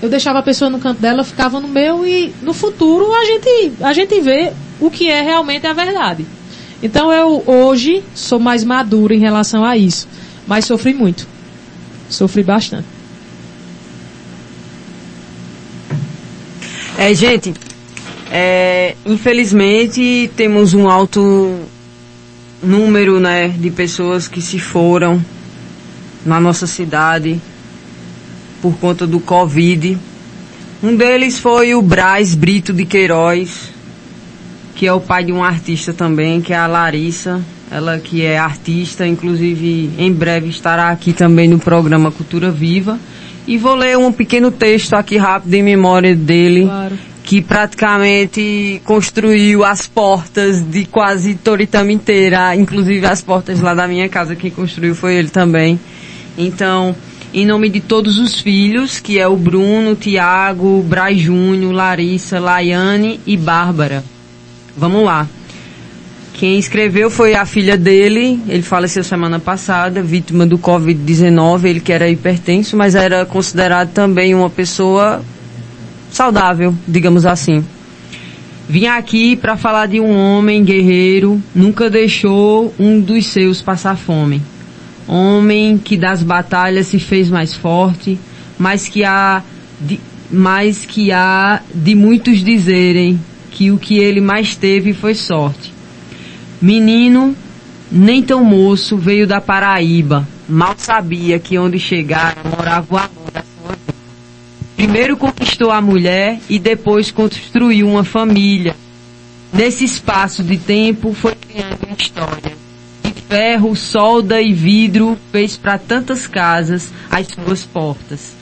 eu deixava a pessoa no canto dela, ficava no meu, e no futuro a gente vê o que é realmente a verdade. Então, eu hoje sou mais madura em relação a isso, mas sofri muito. Sofri bastante. Gente, infelizmente temos um alto número, né, de pessoas que se foram na nossa cidade por conta do Covid. Um deles foi o Brás Brito de Queiroz, que é o pai de um artista também, que é a Larissa. Ela que é artista, inclusive em breve estará aqui também no programa Cultura Viva. E vou ler um pequeno texto aqui rápido em memória dele, claro, que praticamente construiu as portas de quase Toritama inteira, inclusive as portas lá da minha casa, quem construiu foi ele também. Então, em nome de todos os filhos, que é o Bruno, Tiago, Braz Júnior, Larissa, Laiane e Bárbara. Vamos lá. Quem escreveu foi a filha dele, ele faleceu semana passada, vítima do Covid-19, ele que era hipertenso, mas era considerado também uma pessoa saudável, digamos assim. Vim aqui para falar de um homem guerreiro, nunca deixou um dos seus passar fome. Homem que das batalhas se fez mais forte, mas que há de muitos dizerem que o que ele mais teve foi sorte. Menino, nem tão moço, veio da Paraíba. Mal sabia que onde chegara morava o amor da sua vida. Primeiro conquistou a mulher e depois construiu uma família. Nesse espaço de tempo foi criando uma história. De ferro, solda e vidro fez para tantas casas as suas portas.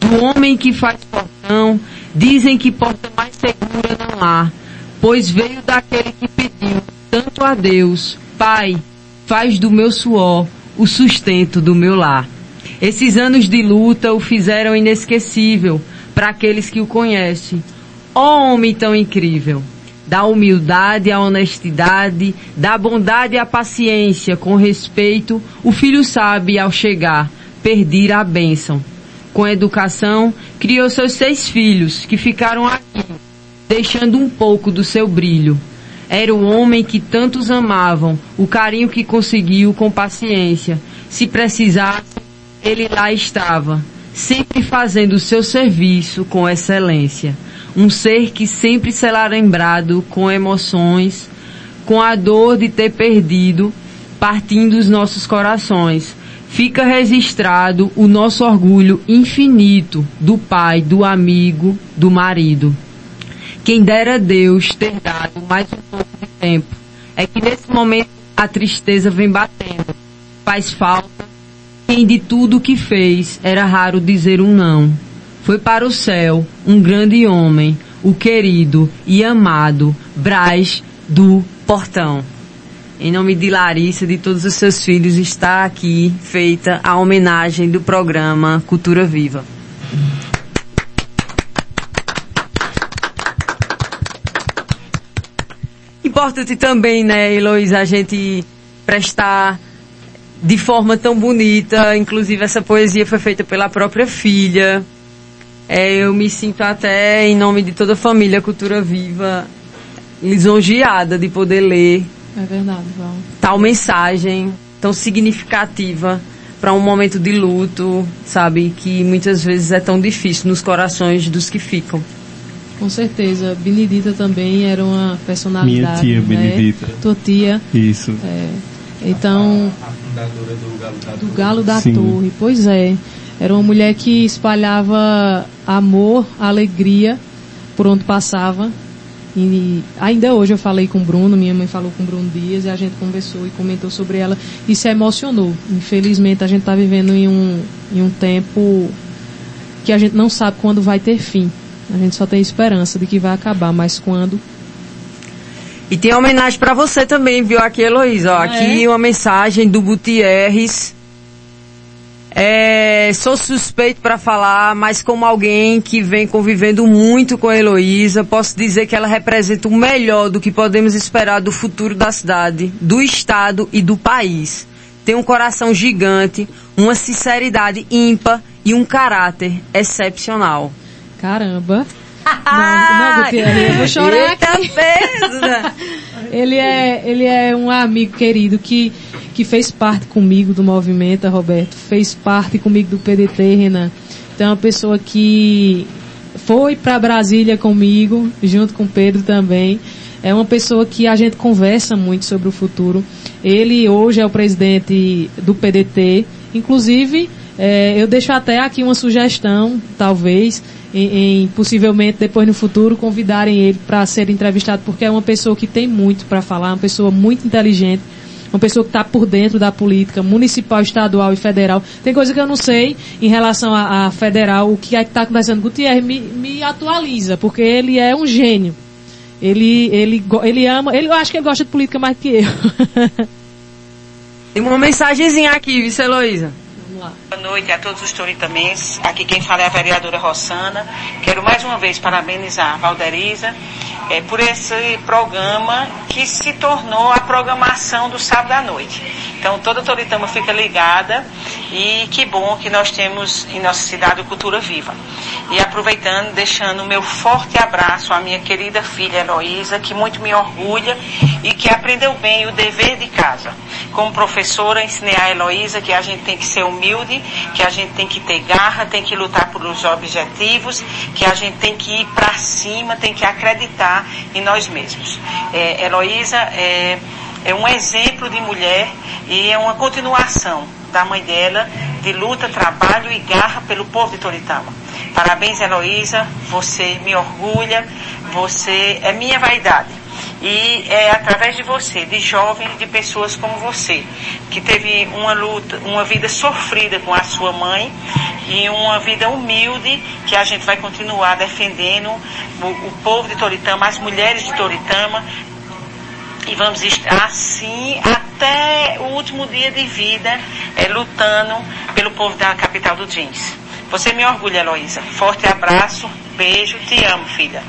Do homem que faz portão, dizem que porta mais segura não há, pois veio daquele que pediu tanto a Deus, Pai, faz do meu suor o sustento do meu lar. Esses anos de luta o fizeram inesquecível para aqueles que o conhecem. Ó homem tão incrível, da humildade à honestidade, da bondade à paciência, com respeito, o filho sabe ao chegar, pedir a bênção. Com educação, criou seus 6 filhos, que ficaram aqui, deixando um pouco do seu brilho. Era o homem que tantos amavam, o carinho que conseguiu com paciência. Se precisasse, ele lá estava, sempre fazendo o seu serviço com excelência. Um ser que sempre será lembrado com emoções, com a dor de ter perdido, partindo os nossos corações. Fica registrado o nosso orgulho infinito do pai, do amigo, do marido. Quem dera Deus ter dado mais um pouco de tempo. É que nesse momento a tristeza vem batendo. Faz falta. Quem de tudo o que fez era raro dizer um não. Foi para o céu um grande homem, o querido e amado Brás do Portão. Em nome de Larissa e de todos os seus filhos, está aqui feita a homenagem do programa Cultura Viva. Importante também, né, Heloísa, a gente prestar de forma tão bonita, inclusive essa poesia foi feita pela própria filha. Eu me sinto até, em nome de toda a família Cultura Viva, lisonjeada de poder ler tal mensagem tão significativa para um momento de luto, sabe, que muitas vezes é tão difícil nos corações dos que ficam. Com certeza. Benedita também era uma personalidade. Minha tia, né? Benedita. Tua tia. Isso. É. Então... A fundadora do Galo da Torre. Do Galo da Torre, pois é. Era uma mulher que espalhava amor, alegria por onde passava. E ainda hoje eu falei com o Bruno, minha mãe falou com o Bruno Dias, e a gente conversou e comentou sobre ela e se emocionou. Infelizmente a gente está vivendo em um tempo que a gente não sabe quando vai ter fim. A gente só tem esperança de que vai acabar, mas quando... E tem uma homenagem para você também, viu? Aqui, Heloísa, ó, aqui uma mensagem do Gutierrez. Sou suspeito para falar, mas como alguém que vem convivendo muito com a Heloísa, posso dizer que ela representa o melhor do que podemos esperar do futuro da cidade, do estado e do país. Tem um coração gigante, uma sinceridade ímpar e um caráter excepcional. Caramba! Não, Gutierrez, eu vou chorar aqui. Ele é um amigo querido que fez parte comigo do Movimenta, Roberto, fez parte comigo do PDT, Renan. Então é uma pessoa que foi para Brasília comigo, junto com o Pedro também. É uma pessoa que a gente conversa muito sobre o futuro. Ele hoje é o presidente do PDT. Inclusive, eu deixo até aqui uma sugestão, talvez, em possivelmente depois no futuro convidarem ele para ser entrevistado, porque é uma pessoa que tem muito para falar, uma pessoa muito inteligente, uma pessoa que está por dentro da política municipal, estadual e federal. Tem coisa que eu não sei em relação à federal, o que é que está acontecendo. Gutierrez me atualiza, porque ele é um gênio. Ele ama, eu acho que ele gosta de política mais que eu. Tem uma mensagenzinha aqui, vice Heloísa. Boa noite a todos os toritamenses. Aqui quem fala é a vereadora Rossana. Quero mais uma vez parabenizar a Valderiza por esse programa que se tornou a programação do sábado à noite. Então toda Toritama fica ligada e que bom que nós temos em nossa cidade o Cultura Viva. E aproveitando, deixando o meu forte abraço à minha querida filha Heloísa, que muito me orgulha e que aprendeu bem o dever de casa. Como professora, ensinei a Heloísa que a gente tem que ser humilde, que a gente tem que ter garra, tem que lutar pelos objetivos, que a gente tem que ir para cima, tem que acreditar em nós mesmos. Heloísa é um exemplo de mulher e é uma continuação da mãe dela de luta, trabalho e garra pelo povo de Toritama. Parabéns, Heloísa, você me orgulha, você é minha vaidade. E é através de você, de jovens, de pessoas como você, que teve uma luta, uma vida sofrida com a sua mãe e uma vida humilde, que a gente vai continuar defendendo o povo de Toritama, as mulheres de Toritama, e vamos estar assim até o último dia de vida, lutando pelo povo da capital do jeans. Você me orgulha, Heloísa. Forte abraço, beijo, te amo, filha.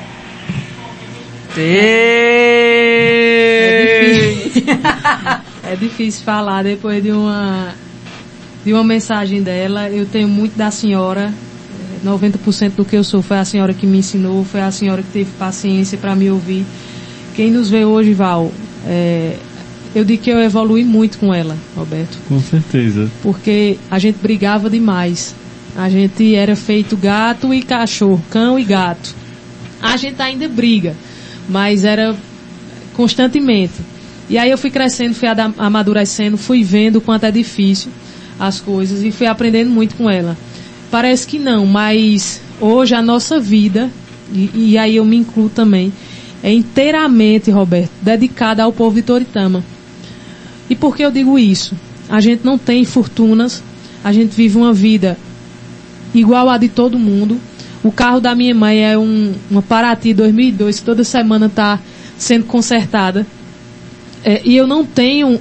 É difícil falar depois de uma mensagem dela. Eu tenho muito da senhora. 90% do que eu sou foi a senhora que me ensinou, foi a senhora que teve paciência para me ouvir. Quem nos vê hoje, Val, eu digo que eu evolui muito com ela, Roberto. Com certeza. Porque a gente brigava demais. A gente era feito gato e cachorro, cão e gato. A gente ainda briga, mas era constantemente. E aí eu fui crescendo, fui amadurecendo, fui vendo o quanto é difícil as coisas e fui aprendendo muito com ela. Parece que não, mas hoje a nossa vida, e aí eu me incluo também, é inteiramente, Roberto, dedicada ao povo de Toritama. E por que eu digo isso? A gente não tem fortunas, a gente vive uma vida igual à de todo mundo. O carro da minha mãe é uma Parati 2002, que toda semana está sendo consertada. E eu não tenho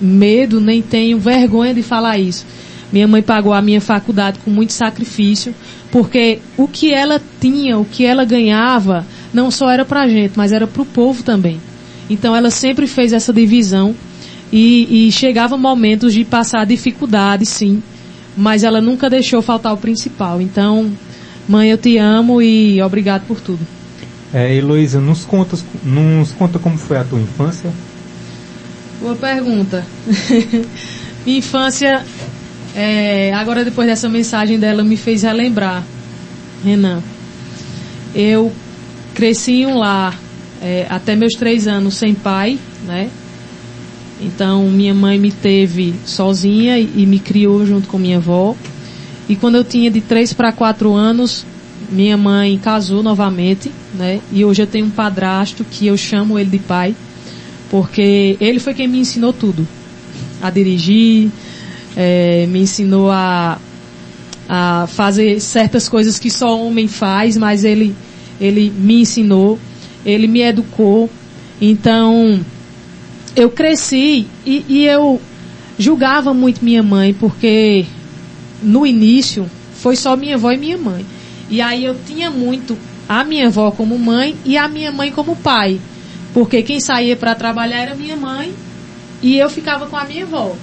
medo, nem tenho vergonha de falar isso. Minha mãe pagou a minha faculdade com muito sacrifício, porque o que ela tinha, o que ela ganhava, não só era para a gente, mas era para o povo também. Então ela sempre fez essa divisão e chegava momentos de passar dificuldade, sim, mas ela nunca deixou faltar o principal. Então... Mãe, eu te amo e obrigado por tudo. Heloísa, nos conta como foi a tua infância? Boa pergunta. Minha infância, agora depois dessa mensagem dela, me fez relembrar, Renan. Eu cresci em um lar até meus 3 anos sem pai, né? Então minha mãe me teve sozinha e me criou junto com minha avó. E quando eu tinha de 3 para 4 anos, minha mãe casou novamente, né? E hoje eu tenho um padrasto que eu chamo ele de pai, porque ele foi quem me ensinou tudo. A dirigir, me ensinou a fazer certas coisas que só homem faz, mas ele me ensinou, ele me educou. Então, eu cresci e eu julgava muito minha mãe, porque no início foi só minha avó e minha mãe. E aí eu tinha muito a minha avó como mãe e a minha mãe como pai, porque quem saía para trabalhar era minha mãe e eu ficava com a minha avó.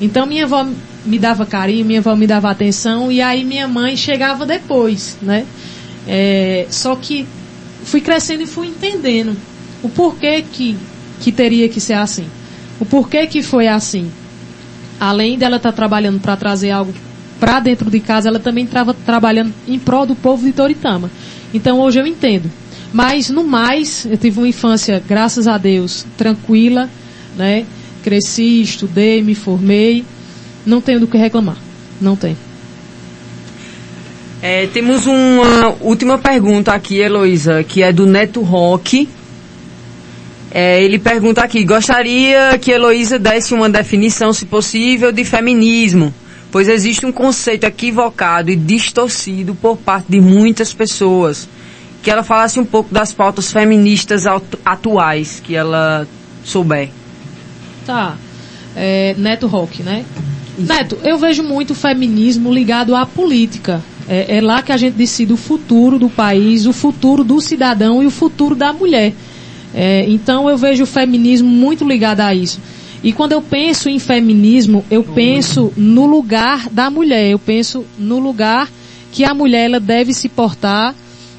Então minha avó me dava carinho, minha avó me dava atenção, e aí minha mãe chegava depois, né? Só que fui crescendo e fui entendendo o porquê que teria que ser assim, o porquê que foi assim. Além dela estar trabalhando para trazer algo para dentro de casa, ela também estava trabalhando em prol do povo de Toritama. Então hoje eu entendo. Mas no mais, eu tive uma infância, graças a Deus, tranquila, né? Cresci, estudei, me formei. Não tenho do que reclamar. Não tenho. Temos uma última pergunta aqui, Heloísa, que é do Neto Roque. Ele pergunta aqui: gostaria que Heloísa desse uma definição, se possível, de feminismo, pois existe um conceito equivocado e distorcido por parte de muitas pessoas. Que ela falasse um pouco das pautas feministas atuais, que ela souber. Tá. Neto Roque, né? Isso. Neto, eu vejo muito o feminismo ligado à política. É lá que a gente decide o futuro do país, o futuro do cidadão e o futuro da mulher. Então eu vejo o feminismo muito ligado a isso. E quando eu penso em feminismo, eu penso no lugar da mulher, eu penso no lugar que a mulher ela deve se portar,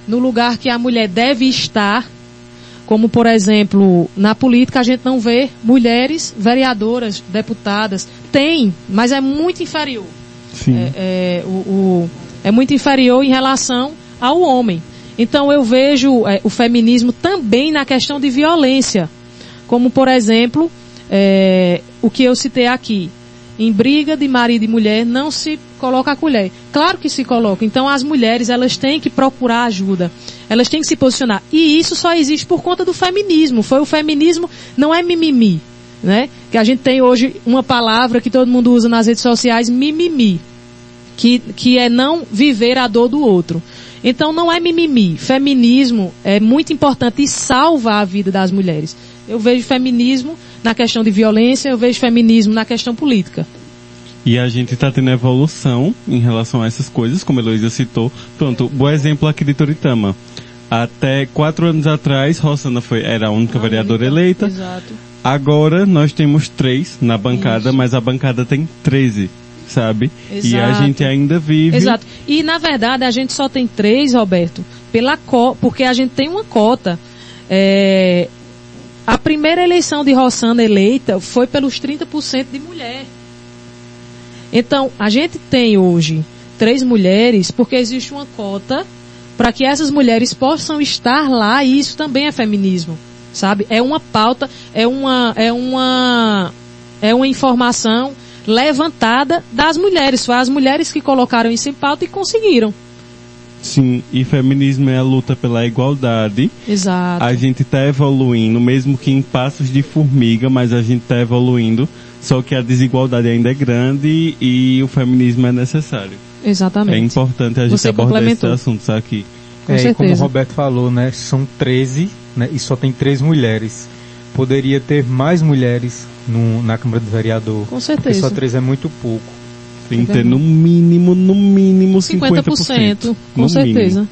no lugar que a mulher deve estar, como, por exemplo, na política a gente não vê mulheres vereadoras, deputadas. Tem, mas é muito inferior. Sim. É muito inferior em relação ao homem. Então eu vejo o feminismo também na questão de violência, como, por exemplo, o que eu citei aqui. Em briga de marido e mulher não se coloca a colher. Claro que se coloca. Então as mulheres, elas têm que procurar ajuda. Elas têm que se posicionar. E isso só existe por conta do feminismo. Foi o feminismo, não é mimimi, né? Que a gente tem hoje uma palavra que todo mundo usa nas redes sociais, mimimi, que é não viver a dor do outro. Então não é mimimi. Feminismo é muito importante e salva a vida das mulheres. Eu vejo feminismo na questão de violência, eu vejo feminismo na questão política. E a gente está tendo evolução em relação a essas coisas, como a Heloísa citou. Pronto, bom exemplo aqui de Toritama. Até 4 anos atrás, Rossana era a única vereadora eleita. Exato. Agora nós temos 3 na bancada, isso. Mas a bancada tem 13, sabe? Exato. E a gente ainda vive... Exato. E, na verdade, a gente só tem 3, Roberto, porque a gente tem uma cota... A primeira eleição de Rossana eleita foi pelos 30% de mulher. Então, a gente tem hoje 3 mulheres porque existe uma cota para que essas mulheres possam estar lá, e isso também é feminismo, sabe? É uma pauta, é uma informação levantada das mulheres. Foi as mulheres que colocaram isso em pauta e conseguiram. Sim, e feminismo é a luta pela igualdade. Exato. A gente está evoluindo, mesmo que em passos de formiga, mas a gente está evoluindo, só que a desigualdade ainda é grande e o feminismo é necessário. Exatamente. É importante a gente abordar esses assuntos aqui. E como o Roberto falou, né, são 13, né, e só tem 3 mulheres. Poderia ter mais mulheres na Câmara do Vereador. Com certeza. Porque só 3 é muito pouco. Tem que ter no mínimo 50%. Com certeza.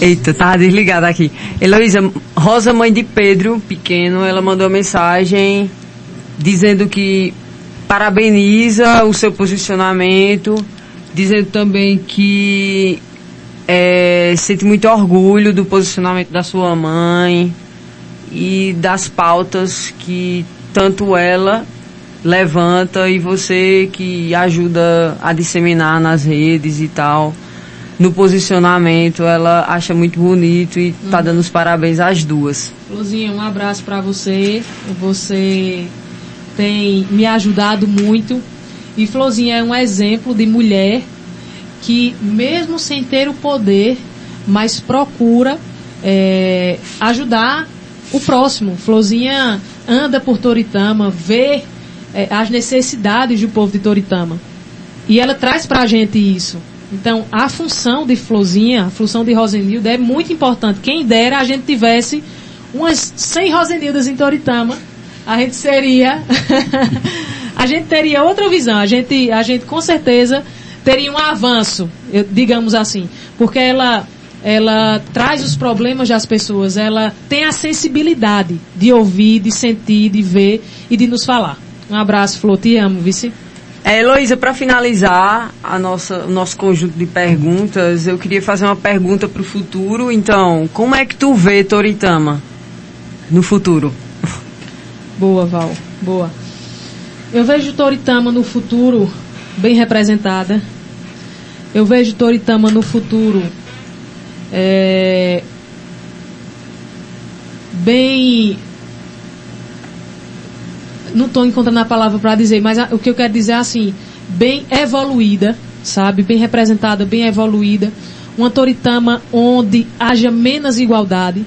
Eita, tá desligada aqui. Heloísa, Rosa, mãe de Pedro, pequeno, ela mandou uma mensagem dizendo que parabeniza o seu posicionamento, dizendo também que sente muito orgulho do posicionamento da sua mãe e das pautas que tanto ela levanta e você que ajuda a disseminar nas redes e tal. No posicionamento, ela acha muito bonito e tá dando os parabéns às duas. Luzinha, um abraço para você. Você tem me ajudado muito. E Flozinha é um exemplo de mulher que, mesmo sem ter o poder, mas procura ajudar o próximo. Flozinha anda por Toritama, vê as necessidades do povo de Toritama. E ela traz pra gente isso. Então, a função de Flozinha, a função de Rosenilda é muito importante. Quem dera a gente tivesse umas 100 Rosenildas em Toritama, a gente seria... a gente teria outra visão. A gente com certeza teria um avanço, digamos assim. Porque ela traz os problemas das pessoas, ela tem a sensibilidade de ouvir, de sentir, de ver e de nos falar. Um abraço, Flor. Te amo, vice. Heloísa, para finalizar o nosso conjunto de perguntas, eu queria fazer uma pergunta para o futuro. Então, como é que tu vê Toritama no futuro? Boa, Val, boa. Eu vejo Toritama no futuro bem representada. Eu vejo Toritama no futuro bem... Não estou encontrando a palavra para dizer, mas o que eu quero dizer é assim, bem evoluída, sabe? Bem representada, bem evoluída. Uma Toritama onde haja menos igualdade,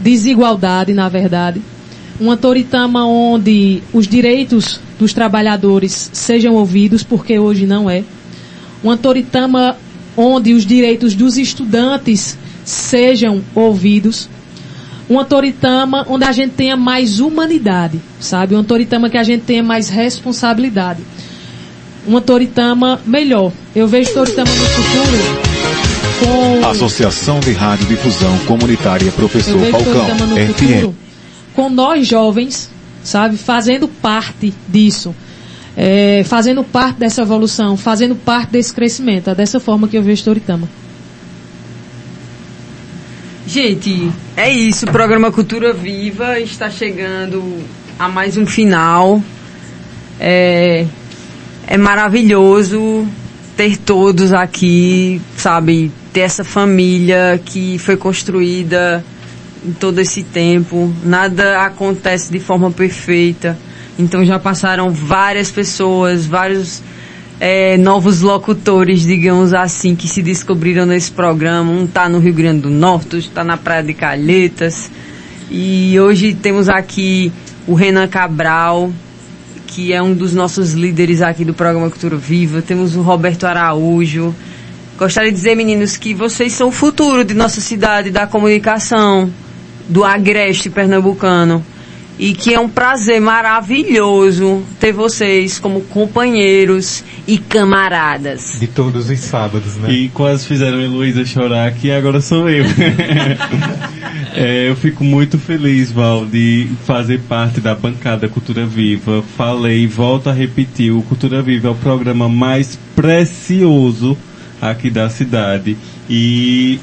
desigualdade, na verdade. Uma Toritama onde os direitos dos trabalhadores sejam ouvidos, porque hoje não é. Uma Toritama onde os direitos dos estudantes sejam ouvidos. Um Toritama onde a gente tenha mais humanidade, sabe? Um Toritama que a gente tenha mais responsabilidade. Um Toritama melhor. Eu vejo Toritama no futuro com... Associação de Radiodifusão Comunitária Professor Falcão, FM. Com nós jovens, sabe? Fazendo parte disso. Fazendo parte dessa evolução, fazendo parte desse crescimento. É dessa forma que eu vejo Toritama. Gente, é isso. O programa Cultura Viva está chegando a mais um final. É maravilhoso ter todos aqui, sabe? Ter essa família que foi construída em todo esse tempo. Nada acontece de forma perfeita. Então já passaram várias pessoas, vários... novos locutores, digamos assim, que se descobriram nesse programa. Um está no Rio Grande do Norte, outro está na Praia de Calhetas. E hoje temos aqui o Renan Cabral, que é um dos nossos líderes aqui do programa Cultura Viva. Temos o Roberto Araújo. Gostaria de dizer, meninos, que vocês são o futuro de nossa cidade, da comunicação, do agreste pernambucano. E que é um prazer maravilhoso ter vocês como companheiros e camaradas. De todos os sábados, né? E quase fizeram a Heloísa chorar, que agora sou eu. Eu fico muito feliz, Val, de fazer parte da bancada Cultura Viva. Falei e volto a repetir, o Cultura Viva é o programa mais precioso aqui da cidade. E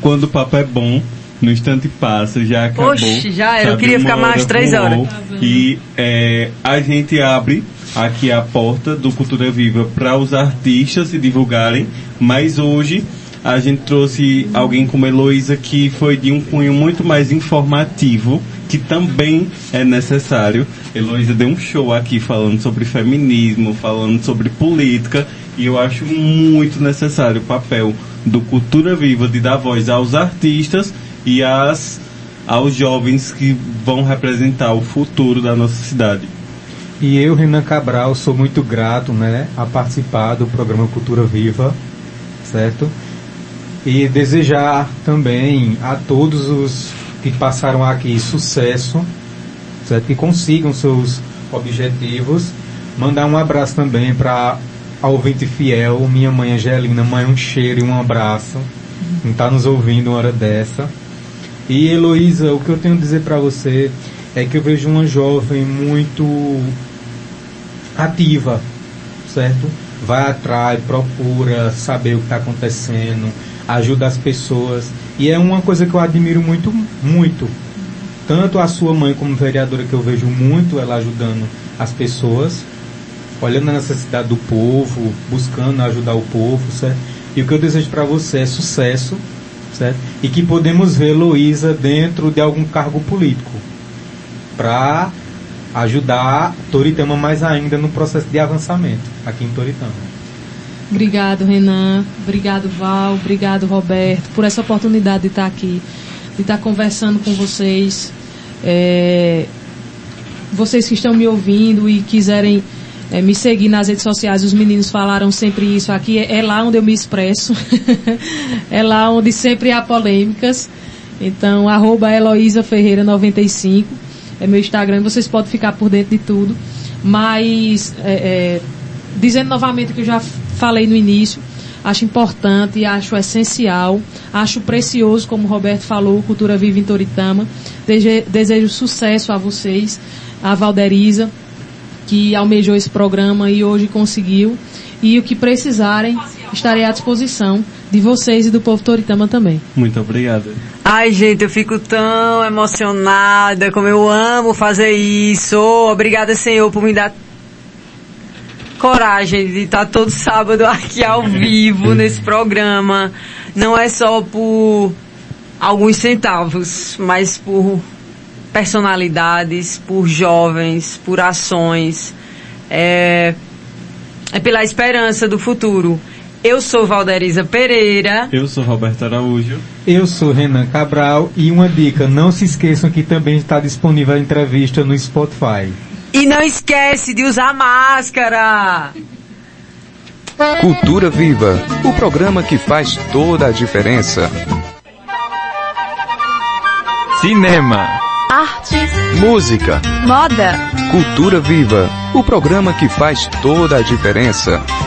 quando o papo é bom... No instante passa, já acabou. Oxe, já era, sabe? Eu queria ficar mais 3 horas. E a gente abre aqui a porta do Cultura Viva para os artistas se divulgarem, mas hoje a gente trouxe alguém como Heloísa que foi de um cunho muito mais informativo, que também é necessário. Heloísa deu um show aqui falando sobre feminismo, falando sobre política, e eu acho muito necessário o papel do Cultura Viva de dar voz aos artistas e aos jovens que vão representar o futuro da nossa cidade. E eu, Renan Cabral, sou muito grato, né, a participar do programa Cultura Viva, certo? E desejar também a todos os que passaram aqui sucesso, certo? Que consigam seus objetivos. Mandar um abraço também para a ouvinte fiel, minha mãe Angelina. Mãe, um cheiro e um abraço. Não está nos ouvindo uma hora dessa. E Heloísa, o que eu tenho a dizer para você é que eu vejo uma jovem muito ativa, certo? Vai atrás, procura saber o que está acontecendo, ajuda as pessoas. E é uma coisa que eu admiro muito, muito. Tanto a sua mãe como vereadora, que eu vejo muito ela ajudando as pessoas, olhando a necessidade do povo, buscando ajudar o povo, certo? E o que eu desejo para você é sucesso, certo? E que podemos ver Heloísa dentro de algum cargo político, para ajudar Toritama mais ainda no processo de avançamento aqui em Toritama. Obrigado, Renan. Obrigado, Val. Obrigado, Roberto, por essa oportunidade de estar aqui, de estar conversando com vocês. Vocês que estão me ouvindo e quiserem me seguir nas redes sociais, os meninos falaram sempre isso aqui. É lá onde eu me expresso. É lá onde sempre há polêmicas. Então, @HeloísaFerreira95 é meu Instagram. Vocês podem ficar por dentro de tudo. Mas, dizendo novamente que eu já falei no início, acho importante, acho essencial, acho precioso, como o Roberto falou, Cultura Viva em Toritama. Desejo sucesso a vocês, a Valderiza, que almejou esse programa e hoje conseguiu. E o que precisarem, estarei à disposição de vocês e do povo toritama também. Muito obrigado. Ai, gente, eu fico tão emocionada, como eu amo fazer isso. Obrigada, Senhor, por me dar coragem de estar todo sábado aqui ao vivo nesse programa. Não é só por alguns centavos, mas por personalidades, por jovens, por ações, pela esperança do futuro. Eu sou Valderiza Pereira. Eu sou Roberto Araújo. Eu sou Renan Cabral. E uma dica, não se esqueçam que também está disponível a entrevista no Spotify. E não esquece de usar máscara! Cultura Viva, o programa que faz toda a diferença. Cinema, arte, música, moda. Cultura Viva, o programa que faz toda a diferença.